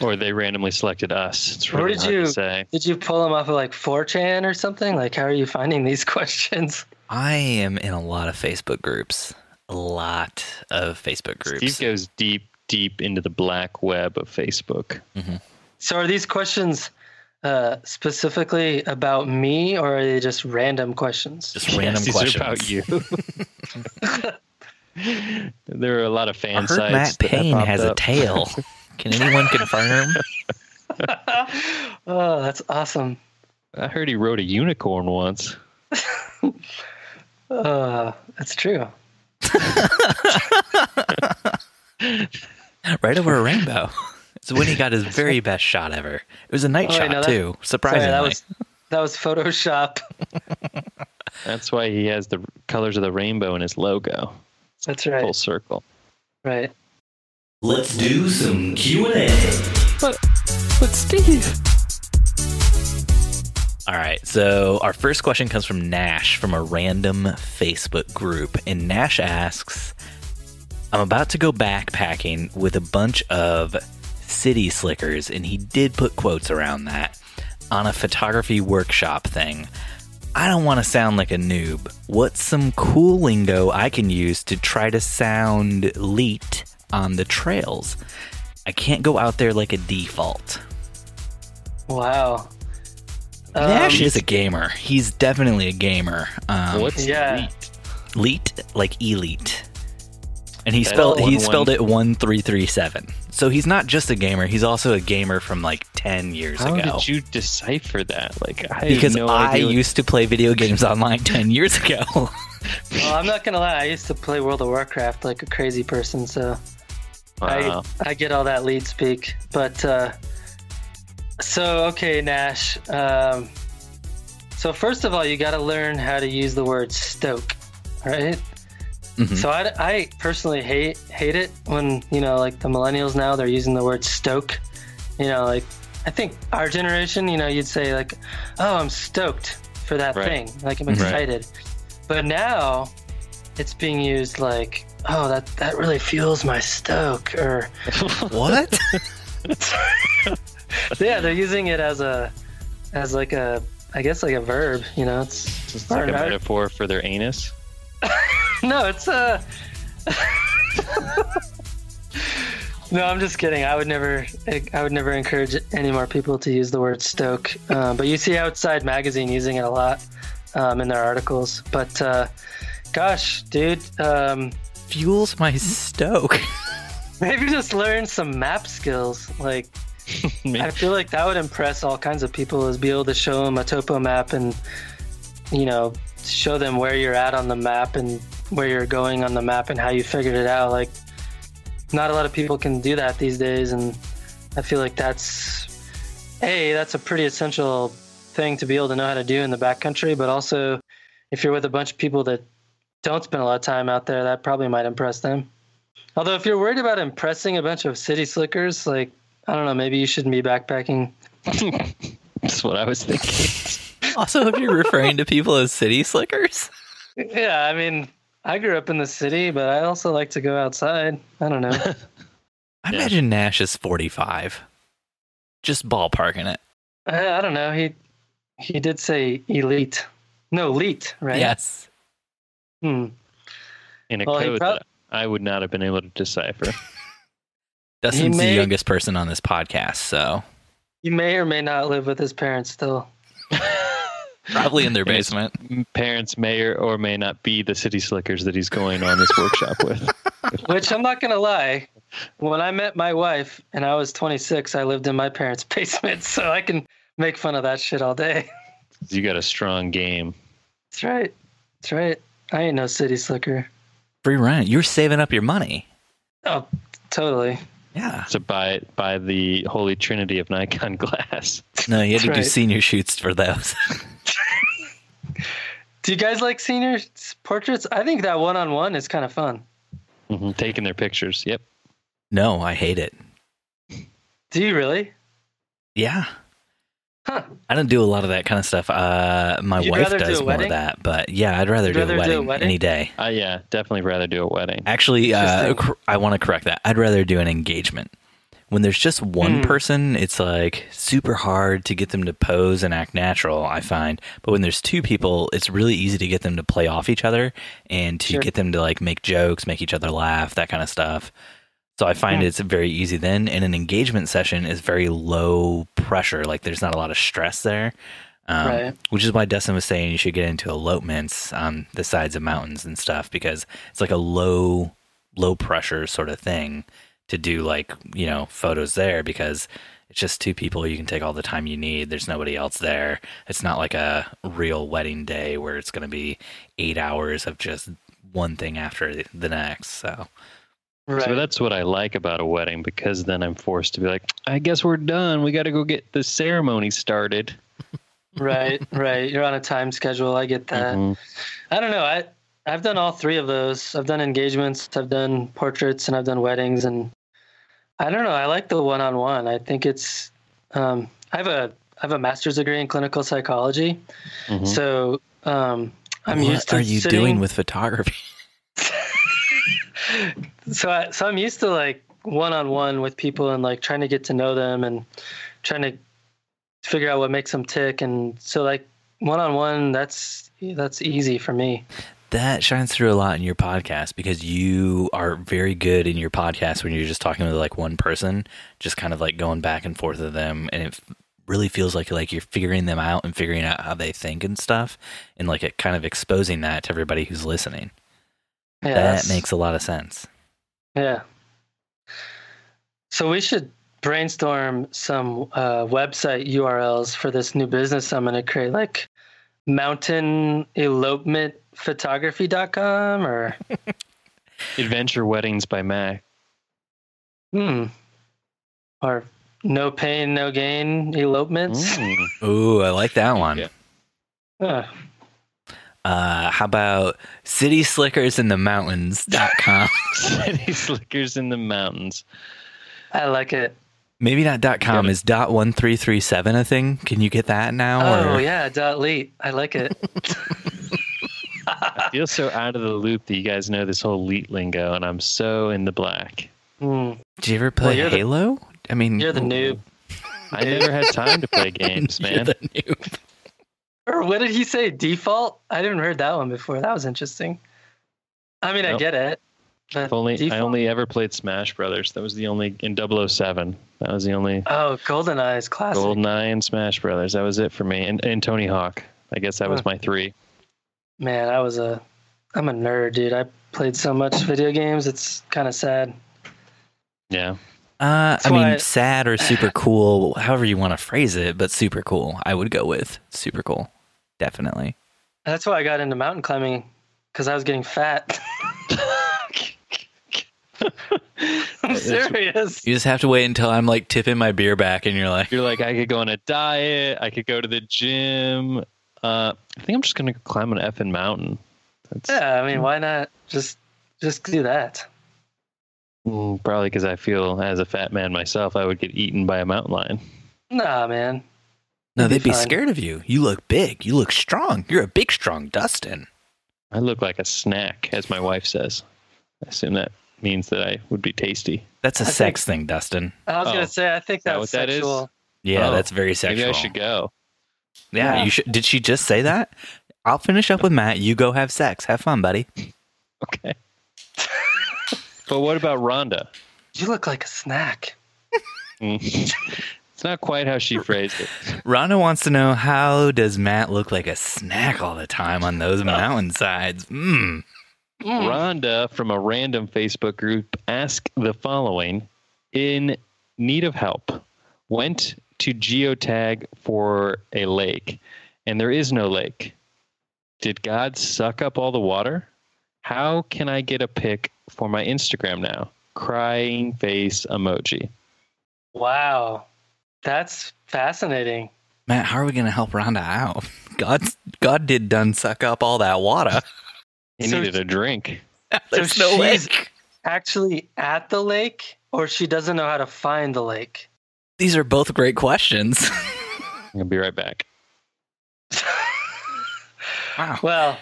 Or they randomly selected us. It's really did hard you, to say. Did you pull them off of like four chan or something? Like, how are you finding these questions? I am in a lot of Facebook groups. A lot of Facebook groups. Steve goes deep, deep into the black web of Facebook. Mm-hmm. So are these questions uh, specifically about me, or are they just random questions? Just random yes, questions. These are about you. There are a lot of fan sites. I heard Matt Payne has up. a tail. Can anyone confirm? Oh, that's awesome. I heard he rode a unicorn once. uh, that's true. Right over a rainbow. It's when he got his very best shot ever. It was a night oh, shot, wait, no, that, too, surprisingly. Sorry, that, was, that was Photoshop. That's why he has the colors of the rainbow in his logo. That's right. Full circle. Right. Let's do some Q and A. But, but Steve. All right, so our first question comes from Nash from a random Facebook group. And Nash asks, I'm about to go backpacking with a bunch of city slickers, and he did put quotes around that, on a photography workshop thing. I don't want to sound like a noob. What's some cool lingo I can use to try to sound elite on the trails? I can't go out there like a default. Wow. Um, Nash is a gamer. He's definitely a gamer. Um, what's yeah. elite? Elite, like elite. And he spelled he spelled it one three three seven. So he's not just a gamer. He's also a gamer from like ten years How ago. How did you decipher that? Like, I because no I idea. used to play video games online ten years ago. Well, I'm not gonna lie. I used to play World of Warcraft like a crazy person. So. Wow. I I get all that lead speak, but uh, so okay, Nash. Um, so first of all, you got to learn how to use the word stoke, right? Mm-hmm. So I, I personally hate hate it when, you know, like the millennials now, they're using the word stoke. You know, like I think our generation, you know, you'd say like, "Oh, I'm stoked for that right. thing," like I'm excited. Right. But now it's being used like, oh, that, that really fuels my stoke, or what? Yeah, they're using it as a, as like a, I guess like a verb, you know. It's, it's like a metaphor for their anus. No, it's a. No, I'm just kidding. I would never, I would never encourage any more people to use the word stoke. Uh, but you see Outside Magazine using it a lot um, in their articles. But uh, gosh, dude. Um, Fuels my stoke. Maybe just learn some map skills. Like, I feel like that would impress all kinds of people, is be able to show them a topo map and, you know, show them where you're at on the map and where you're going on the map and how you figured it out. Like, not a lot of people can do that these days, and I feel like that's, hey, that's a pretty essential thing to be able to know how to do in the backcountry. But also, if you're with a bunch of people that don't spend a lot of time out there, that probably might impress them. Although if you're worried about impressing a bunch of city slickers, like, I don't know, maybe you shouldn't be backpacking. That's what I was thinking. Also, if you're referring to people as city slickers? Yeah, I mean, I grew up in the city, but I also like to go outside. I don't know. I yeah. imagine Nash is forty-five. Just ballparking it. I, I don't know. He he did say elite. No, leet, right? Yes. Hmm. In a well, code prob- that I would not have been able to decipher. Dustin's may, the youngest person on this podcast, so... You may or may not live with his parents still. Probably in their basement. His parents may or may not be the city slickers that he's going on this workshop with. Which, I'm not going to lie, when I met my wife and I was twenty-six, I lived in my parents' basement, so I can make fun of that shit all day. You got a strong game. That's right. That's right. I ain't no city slicker. Free rent. You're saving up your money. Oh, totally. Yeah. So buy buy the Holy Trinity of Nikon glass. No, you had That's to right. do senior shoots for those. Do you guys like senior portraits? I think that one-on-one is kind of fun. Mm-hmm. Taking their pictures. Yep. No, I hate it. Do you really? Yeah. Huh. I don't do a lot of that kind of stuff. Uh, my You'd wife does do more of that, but yeah, I'd rather You'd do rather a wedding, do a wedding any day. Uh, yeah, definitely rather do a wedding. Actually, uh, I want to correct that. I'd rather do an engagement. When there's just one mm. person, it's like super hard to get them to pose and act natural, I find. But when there's two people, it's really easy to get them to play off each other and to sure. get them to like make jokes, make each other laugh, that kind of stuff. So I find yeah. it's very easy then, and an engagement session is very low pressure. Like there's not a lot of stress there, um, right. which is why Dustin was saying you should get into elopements on the sides of mountains and stuff, because it's like a low, low pressure sort of thing to do, like, you know, photos there, because it's just two people. You can take all the time you need. There's nobody else there. It's not like a real wedding day where it's going to be eight hours of just one thing after the next. So. Right. So that's what I like about a wedding, because then I'm forced to be like, I guess we're done. We got to go get the ceremony started. Right, right. You're on a time schedule. I get that. Mm-hmm. I don't know. I, I've done all three of those. I've done engagements, I've done portraits, and I've done weddings. And I don't know. I like the one-on-one. I think it's um, I have a I have a master's degree in clinical psychology. Mm-hmm. So um, I'm what used to What are you sitting... doing with photography? So, I, so I'm used to like one-on-one with people and like trying to get to know them and trying to figure out what makes them tick. And so like one-on-one, that's, that's easy for me. That shines through a lot in your podcast, because you are very good in your podcast when you're just talking to like one person, just kind of like going back and forth with them. And it really feels like, like you're figuring them out and figuring out how they think and stuff. And like it kind of exposing that to everybody who's listening. Yeah, that makes a lot of sense. Yeah. So we should brainstorm some uh, website U R Ls for this new business I'm going to create, like mountain elopement photography dot com or Adventure Weddings by Mac. Hmm. Or No Pain, No Gain Elopements. Mm. Ooh, I like that one. Yeah. Uh. Uh, how about city slickers in the mountains dot com? City Slickers in the Mountains. I like it. Maybe not dot .com. Is dot one three three seven a thing? Can you get that now? Oh, or? Yeah, dot .leet. I like it. I feel so out of the loop that you guys know this whole leet lingo, and I'm so in the black. Mm. Do you ever play well, Halo? The, I mean, you're the noob. I never had time to play games, man. You're the noob. Or what did he say? Default? I didn't heard that one before. That was interesting. I mean, nope. I get it. But only, I only ever played Smash Brothers. That was the only, in double oh seven. That was the only. Oh, GoldenEye is classic. GoldenEye and Smash Brothers. That was it for me. And, and Tony Hawk. I guess that was my three. Man, I was a, I'm a nerd, dude. I played so much video games. It's kind of sad. Yeah. Uh, I mean, it, sad or super cool, however you want to phrase it, but super cool. I would go with super cool. Definitely. That's why I got into mountain climbing, because I was getting fat. I'm serious. You just have to wait until I'm like tipping my beer back, and you're like, you're like, I could go on a diet. I could go to the gym. Uh, I think I'm just gonna climb an effing mountain. That's, yeah, I mean, why not just just do that? Probably because I feel, as a fat man myself, I would get eaten by a mountain lion. Nah, man. No, they'd be, be scared of you. You look big. You look strong. You're a big, strong Dustin. I look like a snack, as my wife says. I assume that means that I would be tasty. That's a I sex think, thing, Dustin. I was oh, going to say, I think that's that sexual. That yeah, oh, that's very sexual. Maybe I should go. Yeah, yeah. You should. Did she just say that? I'll finish up with Matt. You go have sex. Have fun, buddy. Okay. But what about Rhonda? You look like a snack. Mm. It's not quite how she phrased it. Rhonda wants to know, how does Matt look like a snack all the time on those mountainsides? Mm. Mm. Rhonda, from a random Facebook group, asked the following: in need of help, went to geotag for a lake, and there is no lake. Did God suck up all the water? How can I get a pic for my Instagram now? Crying face emoji. Wow. That's fascinating. Matt, how are we going to help Rhonda out? God, God did done suck up all that water. He so needed a drink. There's so no lake. Actually at the lake, or she doesn't know how to find the lake? These are both great questions. I'm going to be right back. Wow. Well.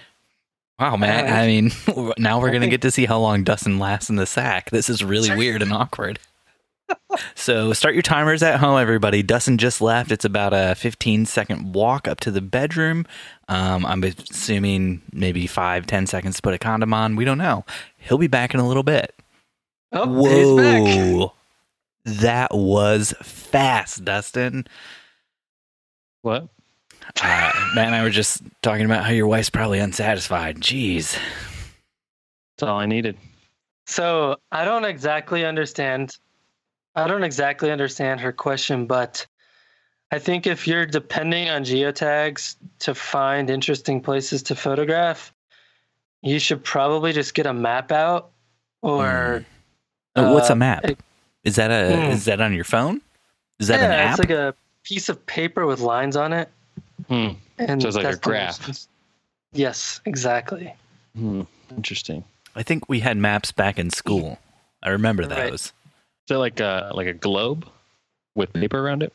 Wow, Matt. Uh, I mean, now we're going to get to see how long Dustin lasts in the sack. This is really weird and awkward. So start your timers at home, everybody. Dustin just left. It's about a fifteen second walk up to the bedroom. Um, I'm assuming maybe five, ten seconds to put a condom on. We don't know. He'll be back in a little bit. Oh, whoa. He's back. That was fast, Dustin. What? Uh, Matt and I were just talking about how your wife's probably unsatisfied. Jeez. That's all I needed. So I don't exactly understand. I don't exactly understand her question, but I think if you're depending on geotags to find interesting places to photograph, you should probably just get a map out. Or mm. oh, what's uh, a map? It, is that a mm. is that on your phone? Is that yeah, an app? It's like a piece of paper with lines on it. Hmm. And so it's like a graph. Yes, exactly. Hmm. Interesting. I think we had maps back in school. I remember those. Right. Is that like a like a globe with paper around it?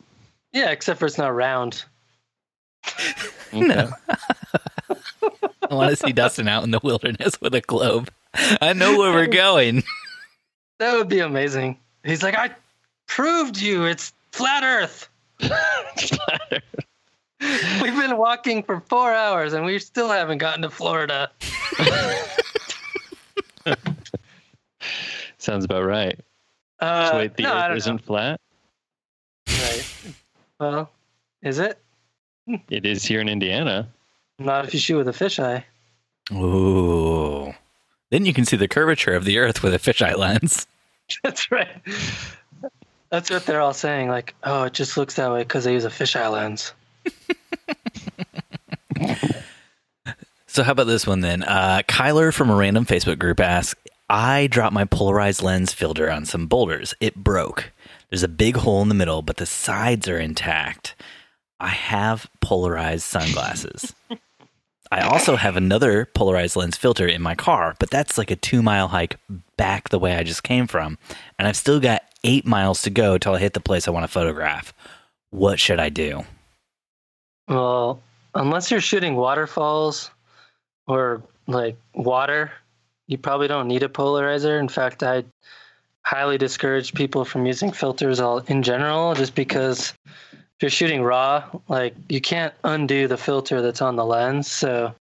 Yeah, except for it's not round. No. I want to see Dustin out in the wilderness with a globe. I know where we're going. That would be amazing. He's like, I proved you. It's flat Earth. It's flat Earth. We've been walking for four hours, and we still haven't gotten to Florida. Sounds about right. Uh, so wait, the no, Earth isn't know. flat? Right. Well, is it? It is here in Indiana. Not if you shoot with a fisheye. Ooh. Then you can see the curvature of the Earth with a fisheye lens. That's right. That's what they're all saying. Like, oh, it just looks that way because they use a fisheye lens. So how about this one then? uh, Kyler from a random Facebook group asks, I dropped my polarized lens filter on some boulders. It broke. There's a big hole in the middle, but the sides are intact. I have polarized sunglasses. I also have another polarized lens filter in my car, but that's like a two mile hike back the way I just came from, and I've still got eight miles to go till I hit the place I want to photograph. What should I do? Well, unless you're shooting waterfalls or like water, you probably don't need a polarizer. In fact, I highly discourage people from using filters all in general, just because if you're shooting raw, like you can't undo the filter that's on the lens. So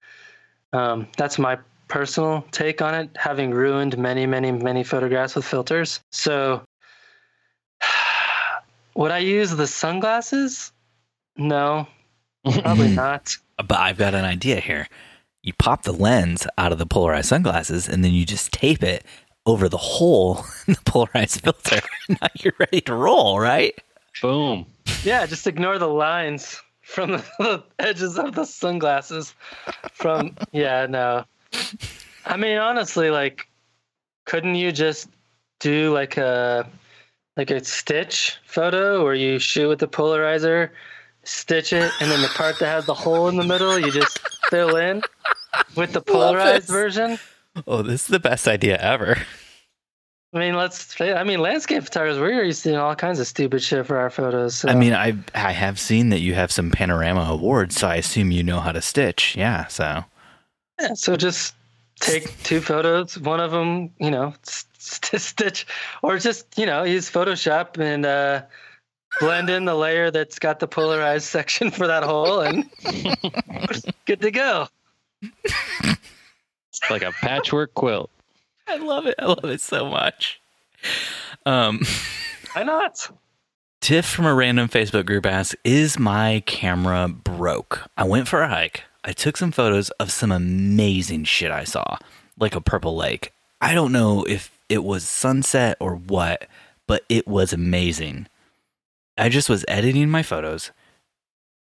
um, that's my personal take on it, having ruined many, many, many photographs with filters. So would I use the sunglasses? No. Probably not. But I've got an idea here. You pop the lens out of the polarized sunglasses, and then you just tape it over the hole in the polarized filter. Now you're ready to roll, right? Boom. Yeah, just ignore the lines from the, the edges of the sunglasses. From yeah, no. I mean, honestly, like, couldn't you just do like a like a stitch photo where you shoot with the polarizer, stitch it, and then the part that has the hole in the middle, you just fill in with the polarized version. Oh, this is the best idea ever. I mean, let's. I mean, landscape photographers, we're used to doing all kinds of stupid shit for our photos. So. I mean, I I have seen that you have some panorama awards, so I assume you know how to stitch. Yeah, so. Yeah, so just take two photos. One of them, you know, st- stitch, or just you know, use Photoshop and uh, blend in the layer that's got the polarized section for that hole, and good to go. It's like a patchwork quilt. I love it. I love it so much. Um, Why not? Tiff from a random Facebook group asks, is my camera broke? I went for a hike. I took some photos of some amazing shit I saw, like a purple lake. I don't know if it was sunset or what, but it was amazing. I just was editing my photos,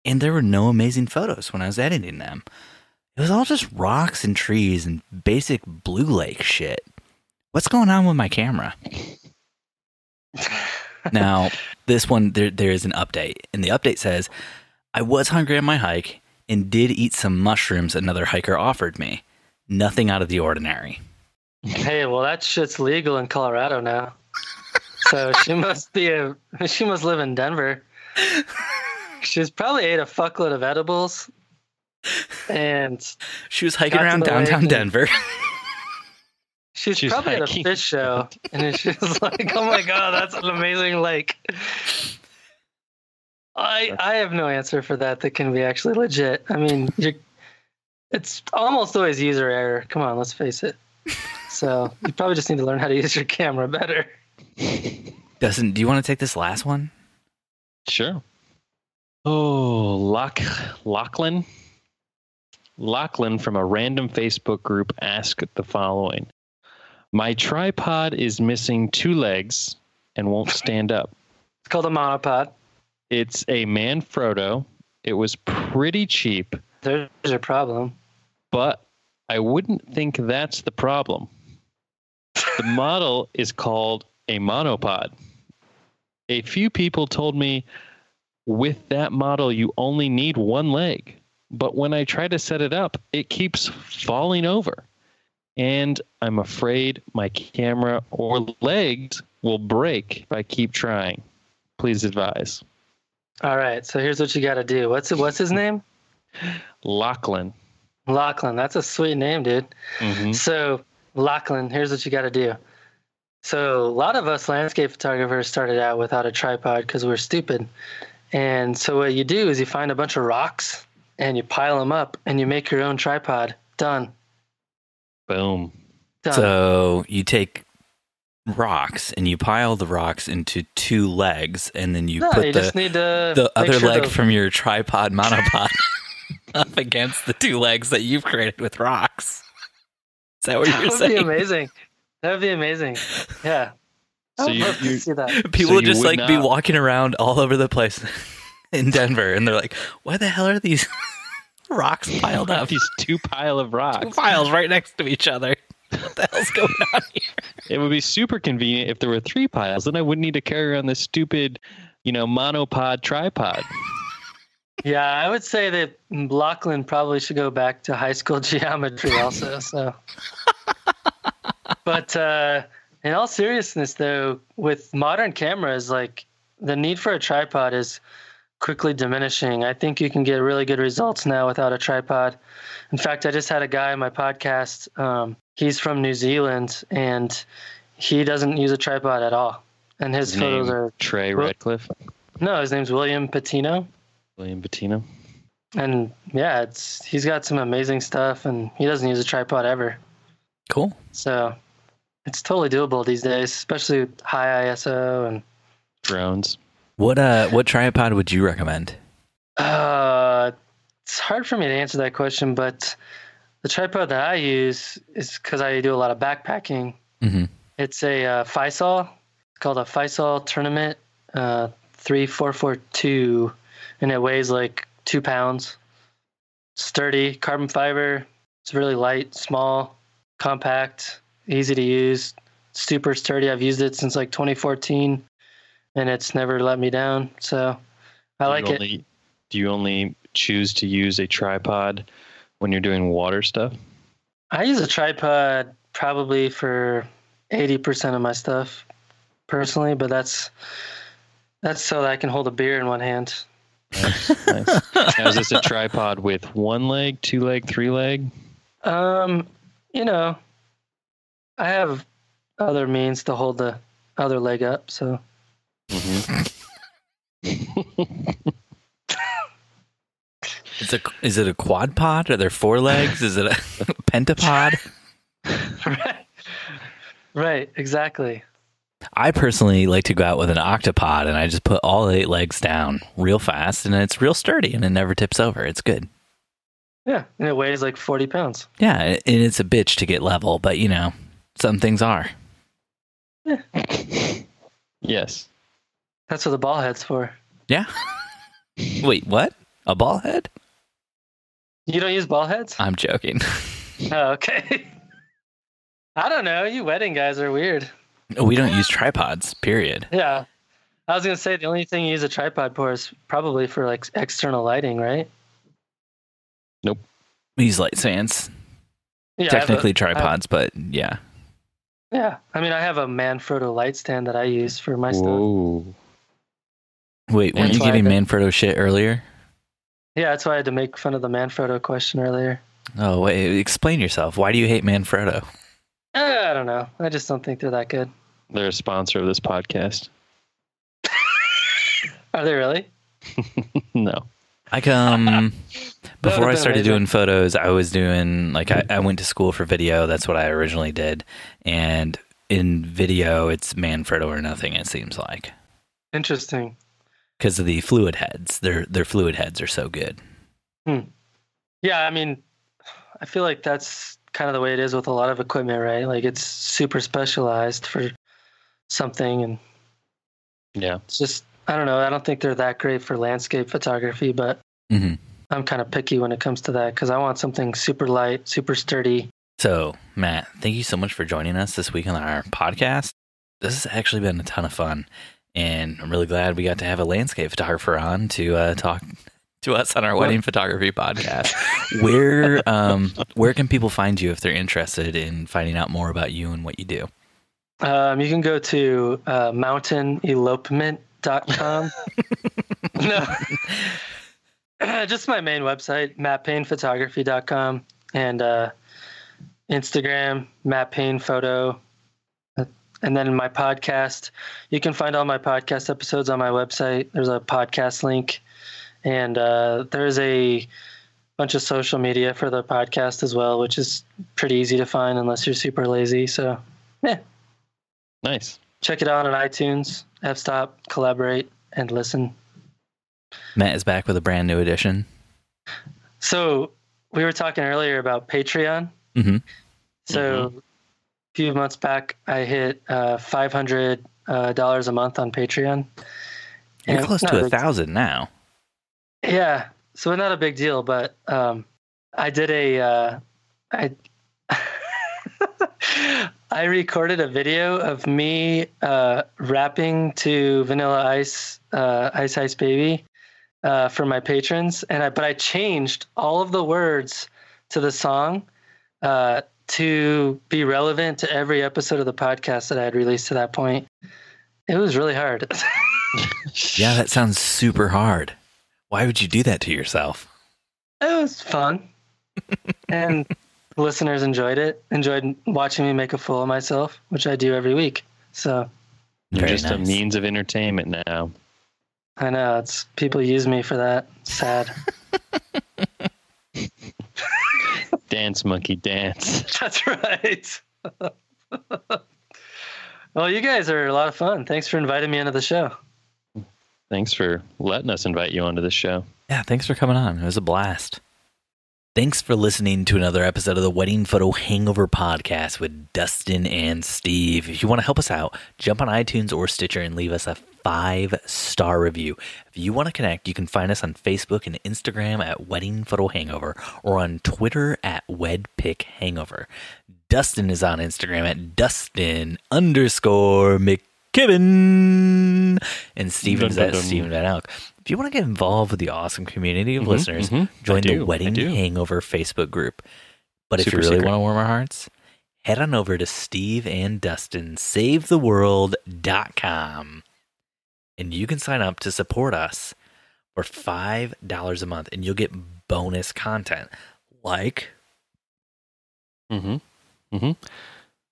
and there were no amazing photos when I was editing them. It was all just rocks and trees and basic blue lake shit. What's going on with my camera? Now, this one, there there is an update. And the update says, I was hungry on my hike and did eat some mushrooms another hiker offered me. Nothing out of the ordinary. Hey, well, that shit's legal in Colorado now. So she must be a, she must live in Denver. She's probably ate a fuckload of edibles. And she was hiking around downtown Denver. She's, she's probably hiking. At a fish show, and she was like, "Oh my god, that's an amazing lake." I I have no answer for that. That can be actually legit. I mean, you're, it's almost always user error. Come on, let's face it. So you probably just need to learn how to use your camera better. Dustin, do you want to take this last one? Sure. Oh, Lock Lachlan. Lachlan from a random Facebook group asked the following. My tripod is missing two legs and won't stand up. It's called a monopod. It's a Manfrotto. It was pretty cheap. There's a problem. But I wouldn't think that's the problem. The model is called a monopod. A few people told me with that model, you only need one leg. But when I try to set it up, it keeps falling over. And I'm afraid my camera or legs will break if I keep trying. Please advise. All right. So here's what you got to do. What's what's his name? Lachlan. Lachlan. That's a sweet name, dude. Mm-hmm. So Lachlan, here's what you got to do. So a lot of us landscape photographers started out without a tripod because we're stupid. And so what you do is you find a bunch of rocks. And you pile them up, and you make your own tripod. Done. Boom. Done. So you take rocks, and you pile the rocks into two legs, and then you no, put you the, just need to the other sure leg to... from your tripod monopod up against the two legs that you've created with rocks. Is that what that you're saying? That would be amazing. That would be amazing. Yeah. So I would you, love you, to see that. People so would just like not... be walking around all over the place. In Denver, and they're like, "Why the hell are these rocks piled up? These two pile of rocks, two piles right next to each other. What the hell's going on here?" It would be super convenient if there were three piles. Then I wouldn't need to carry around this stupid, you know, monopod tripod. Yeah, I would say that Lachlan probably should go back to high school geometry, also. So, but uh, in all seriousness, though, with modern cameras, like the need for a tripod is quickly diminishing. I think you can get really good results now without a tripod. In fact, I just had a guy on my podcast. Um, he's from New Zealand, and he doesn't use a tripod at all. And his, his photos are Trey Redcliffe. No, his name's William Patino. William Patino. And yeah, it's he's got some amazing stuff, and he doesn't use a tripod ever. Cool. So it's totally doable these days, especially with high I S O and drones. What uh what tripod would you recommend? Uh it's hard for me to answer that question, but the tripod that I use is because I do a lot of backpacking. Mm-hmm. It's a uh, Faisal. It's called a Faisal Tournament uh three four four two, and it weighs like two pounds. Sturdy carbon fiber. It's really light, small, compact, easy to use. super sturdy. I've used it since like twenty fourteen, and it's never let me down. So I do like you only, it. Do you only choose to use a tripod when you're doing water stuff? I use a tripod probably for eighty percent of my stuff personally, but that's that's so that I can hold a beer in one hand. Nice, nice. Now, is this a tripod with one leg, two leg, three leg? Um, you know, I have other means to hold the other leg up, so. Mm-hmm. It's a, is it a quad pod? Are there four legs? Is it a pentapod? Right. Right, exactly. I personally like to go out with an octopod, and I just put all eight legs down real fast, and it's real sturdy, and it never tips over. It's good. Yeah, and it weighs like forty pounds. Yeah, and it's a bitch to get level, but, you know, some things are. Yeah. Yes. That's what the ball head's for. Yeah? Wait, what? A ball head? You don't use ball heads? I'm joking. Oh, okay. I don't know. You wedding guys are weird. We don't use tripods, period. Yeah. I was going to say the only thing you use a tripod for is probably for like external lighting, right? Nope. We use light stands. Yeah, technically a, tripods, have, but yeah. Yeah. I mean, I have a Manfrotto light stand that I use for my Whoa. Stuff. Wait, weren't you giving Manfrotto shit earlier? Yeah, that's why I had to make fun of the Manfrotto question earlier. Oh, wait, explain yourself. Why do you hate Manfrotto? Uh, I don't know. I just don't think they're that good. They're a sponsor of this podcast. Are they really? No. I um, before I started doing photos, I was doing, like, I, I went to school for video. That's what I originally did. And in video, it's Manfrotto or nothing, it seems like. Interesting. Because of the fluid heads, their their fluid heads are so good. Hmm. Yeah, I mean, I feel like that's kind of the way it is with a lot of equipment, right? Like it's super specialized for something, and yeah, it's just I don't know. I don't think they're that great for landscape photography, but mm-hmm. I'm kind of picky when it comes to that because I want something super light, super sturdy. So, Matt, thank you so much for joining us this week on our podcast. This has actually been a ton of fun. And I'm really glad we got to have a landscape photographer on to uh, talk to us on our wedding photography podcast. Where um, where can people find you if they're interested in finding out more about you and what you do? Um, you can go to uh, mountain elopement dot com. No, just my main website, matt payne photography dot com, and uh, Instagram, mattpaynephoto. And then my podcast, you can find all my podcast episodes on my website. There's a podcast link, and uh, there's a bunch of social media for the podcast as well, which is pretty easy to find unless you're super lazy. So, yeah. Nice. Check it out on iTunes, F-Stop, Collaborate, and Listen. Matt is back with a brand new edition. So we were talking earlier about Patreon. Mm-hmm. So... Mm-hmm. Few months back, I hit uh, five hundred dollars a month on Patreon. You're and close to a thousand now. Yeah, so it's not a big deal, but um, I did a uh, I I recorded a video of me uh, rapping to Vanilla Ice, uh, Ice Ice Baby, uh, for my patrons, and I but I changed all of the words to the song. Uh, to be relevant to every episode of the podcast that I had released to that point. It was really hard. Yeah, that sounds super hard. Why would you do that to yourself? It was fun. And listeners enjoyed it, enjoyed watching me make a fool of myself, which I do every week. So you're just nice. A means of entertainment now. I know. It's people use me for that. Sad. Dance, monkey, dance. That's right. Well, you guys are a lot of fun. Thanks for inviting me onto the show. Thanks for letting us invite you onto the show. Yeah, thanks for coming on. It was a blast. Thanks for listening to another episode of the Wedding Photo Hangover podcast with Dustin and Steve. If you want to help us out, jump on iTunes or Stitcher and leave us a five-star review. If you want to connect, you can find us on Facebook and Instagram at Wedding Photo Hangover or on Twitter at WedPic Hangover. Dustin is on Instagram at Dustin underscore McKibben. And Steven's at Steven Van Alk. If you want to get involved with the awesome community of mm-hmm, listeners, mm-hmm. join the Wedding Hangover Facebook group. But Super if you really secret. want to warm our hearts, head on over to Steve and Dustin save the world dot com and you can sign up to support us for five dollars a month and you'll get bonus content like mm-hmm. Mm-hmm.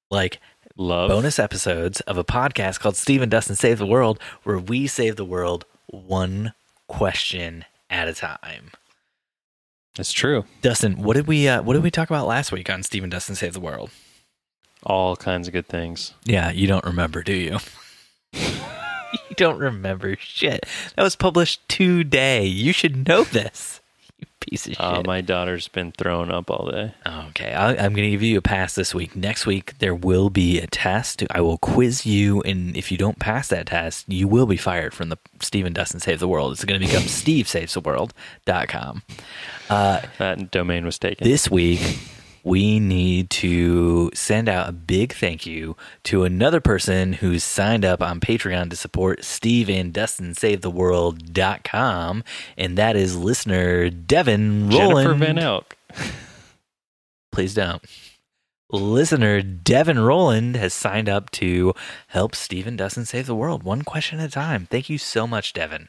like Love. bonus episodes of a podcast called Steve and Dustin Save the World, where we save the world one question at a time. That's true. Dustin, what did we uh, what did we talk about last week on Steve and Dustin Save the World? All kinds of good things. Yeah, you don't remember, do you? You don't remember shit. That was published today. You should know this, you piece of shit. Uh, my daughter's been thrown up all day. Okay, I, I'm going to give you a pass this week. Next week, there will be a test. I will quiz you, and if you don't pass that test, you will be fired from the Steve and Dustin Save the World. It's going to become steve saves the world dot com. Uh, that domain was taken. This week, we need to send out a big thank you to another person who's signed up on Patreon to support Steve and Dustin Save the World dot com, and that is listener Devin Roland. Jennifer Van Elk. Please don't. Listener Devin Roland has signed up to help Steve and Dustin Save the World one question at a time. Thank you so much, Devin.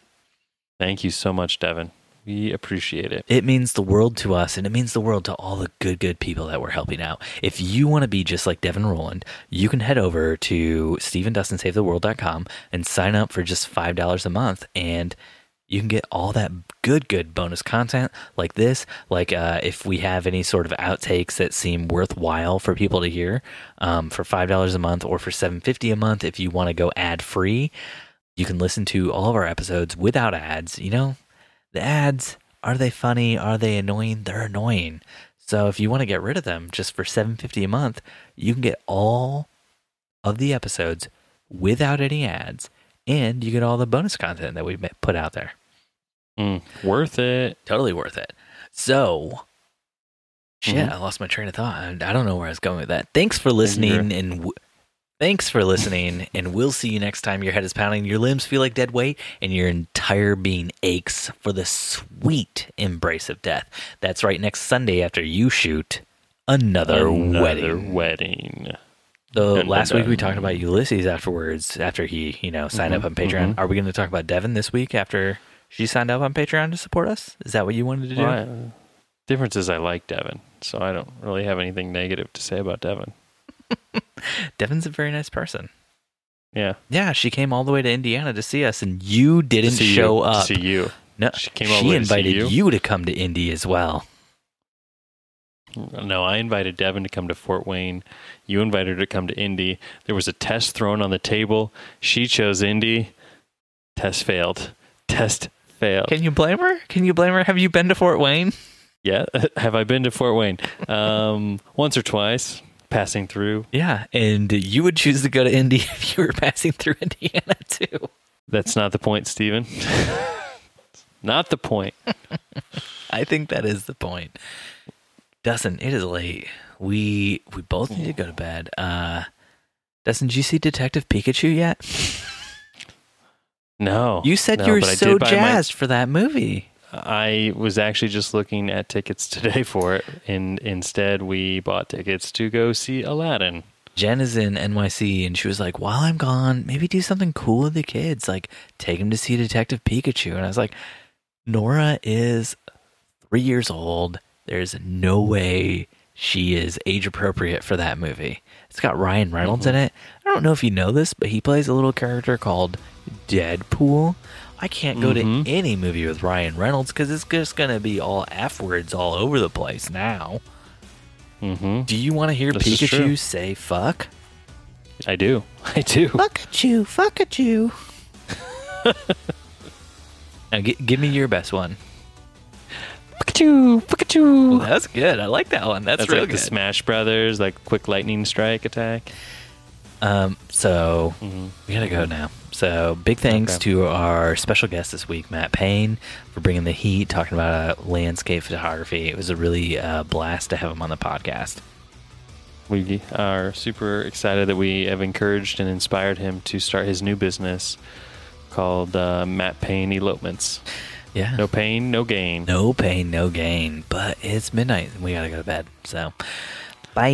Thank you so much, Devin. We appreciate it. It means the world to us, and it means the world to all the good, good people that we're helping out. If you want to be just like Devin Roland, you can head over to steve and dustin save the world dot com and sign up for just five dollars a month, and you can get all that good, good bonus content like this, like uh, if we have any sort of outtakes that seem worthwhile for people to hear um, for five dollars a month or for seven dollars and fifty cents a month if you want to go ad-free. You can listen to all of our episodes without ads, you know? The ads, are they funny? Are they annoying? They're annoying. So if you want to get rid of them just for seven dollars and fifty cents a month, you can get all of the episodes without any ads, and you get all the bonus content that we've put out there. Mm, worth it. Totally worth it. So, shit, mm-hmm. I lost my train of thought. I don't know where I was going with that. Thanks for listening, and... W- Thanks for listening, and we'll see you next time your head is pounding, your limbs feel like dead weight, and your entire being aches for the sweet embrace of death. That's right, next Sunday after you shoot another, another wedding. wedding. So dun, last dun, week we dun. talked about Ulysses afterwards, after he, you know, signed mm-hmm, up on Patreon. Mm-hmm. Are we going to talk about Devin this week after she signed up on Patreon to support us? Is that what you wanted to do? Well, I, difference is I like Devin, so I don't really have anything negative to say about Devin. Devin's a very nice person. Yeah. Yeah, she came all the way to Indiana to see us, and you didn't see show you. up. To see you. No, she came all the way to see you. She invited you to come to Indy as well. No, I invited Devin to come to Fort Wayne. You invited her to come to Indy. There was a test thrown on the table. She chose Indy. Test failed. Test failed. Can you blame her? Can you blame her? Have you been to Fort Wayne? Yeah. Have I been to Fort Wayne? Um, once or twice. Passing through. Yeah, and you would choose to go to Indy if you were passing through Indiana, too. That's not the point, Steven. Not the point. I think that is the point. Dustin, it is late. We we both need to go to bed. Uh, Dustin, did you see Detective Pikachu yet? No. You said no, you were so jazzed my... for that movie. I was actually just looking at tickets today for it, and instead we bought tickets to go see Aladdin. Jen is in N Y C, and she was like, while I'm gone, maybe do something cool with the kids, like take them to see Detective Pikachu. And I was like, Nora is three years old. There's no way she is age appropriate for that movie. It's got Ryan Reynolds mm-hmm. in it. I don't know if you know this, but he plays a little character called Deadpool. I can't go mm-hmm. to any movie with Ryan Reynolds because it's just going to be all F-words all over the place now. Mm-hmm. Do you want to hear this Pikachu say fuck? I do. I do. Fuck at you. Fuck at you. Now g- give me your best one. Fuck at you. Fuck at you. Well, that's good. I like that one. That's, that's real like good. That's like the Smash Brothers, like quick lightning strike attack. Um, so mm-hmm. we gotta go now. So big thanks okay. to our special guest this week, Matt Payne, for bringing the heat, talking about uh, landscape photography. It was a really uh, blast to have him on the podcast. We are super excited that we have encouraged and inspired him to start his new business called uh, Matt Payne Elopements. Yeah. No pain, no gain. No pain, no gain. But it's midnight and we gotta go to bed. So bye.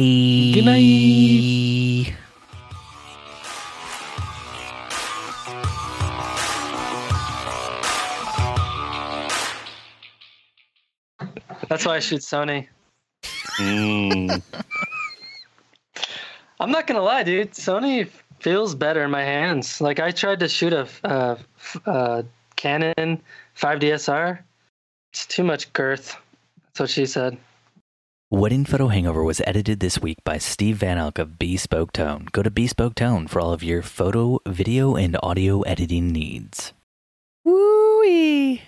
Good night. That's why I shoot Sony. Mm. I'm not gonna lie, dude. Sony feels better in my hands. Like I tried to shoot a uh, uh, Canon five D S R. It's too much girth. That's what she said. Wedding Photo Hangover was edited this week by Steve Van Elk of Bespoke Tone. Go to Bespoke Tone for all of your photo, video, and audio editing needs. Woo-wee.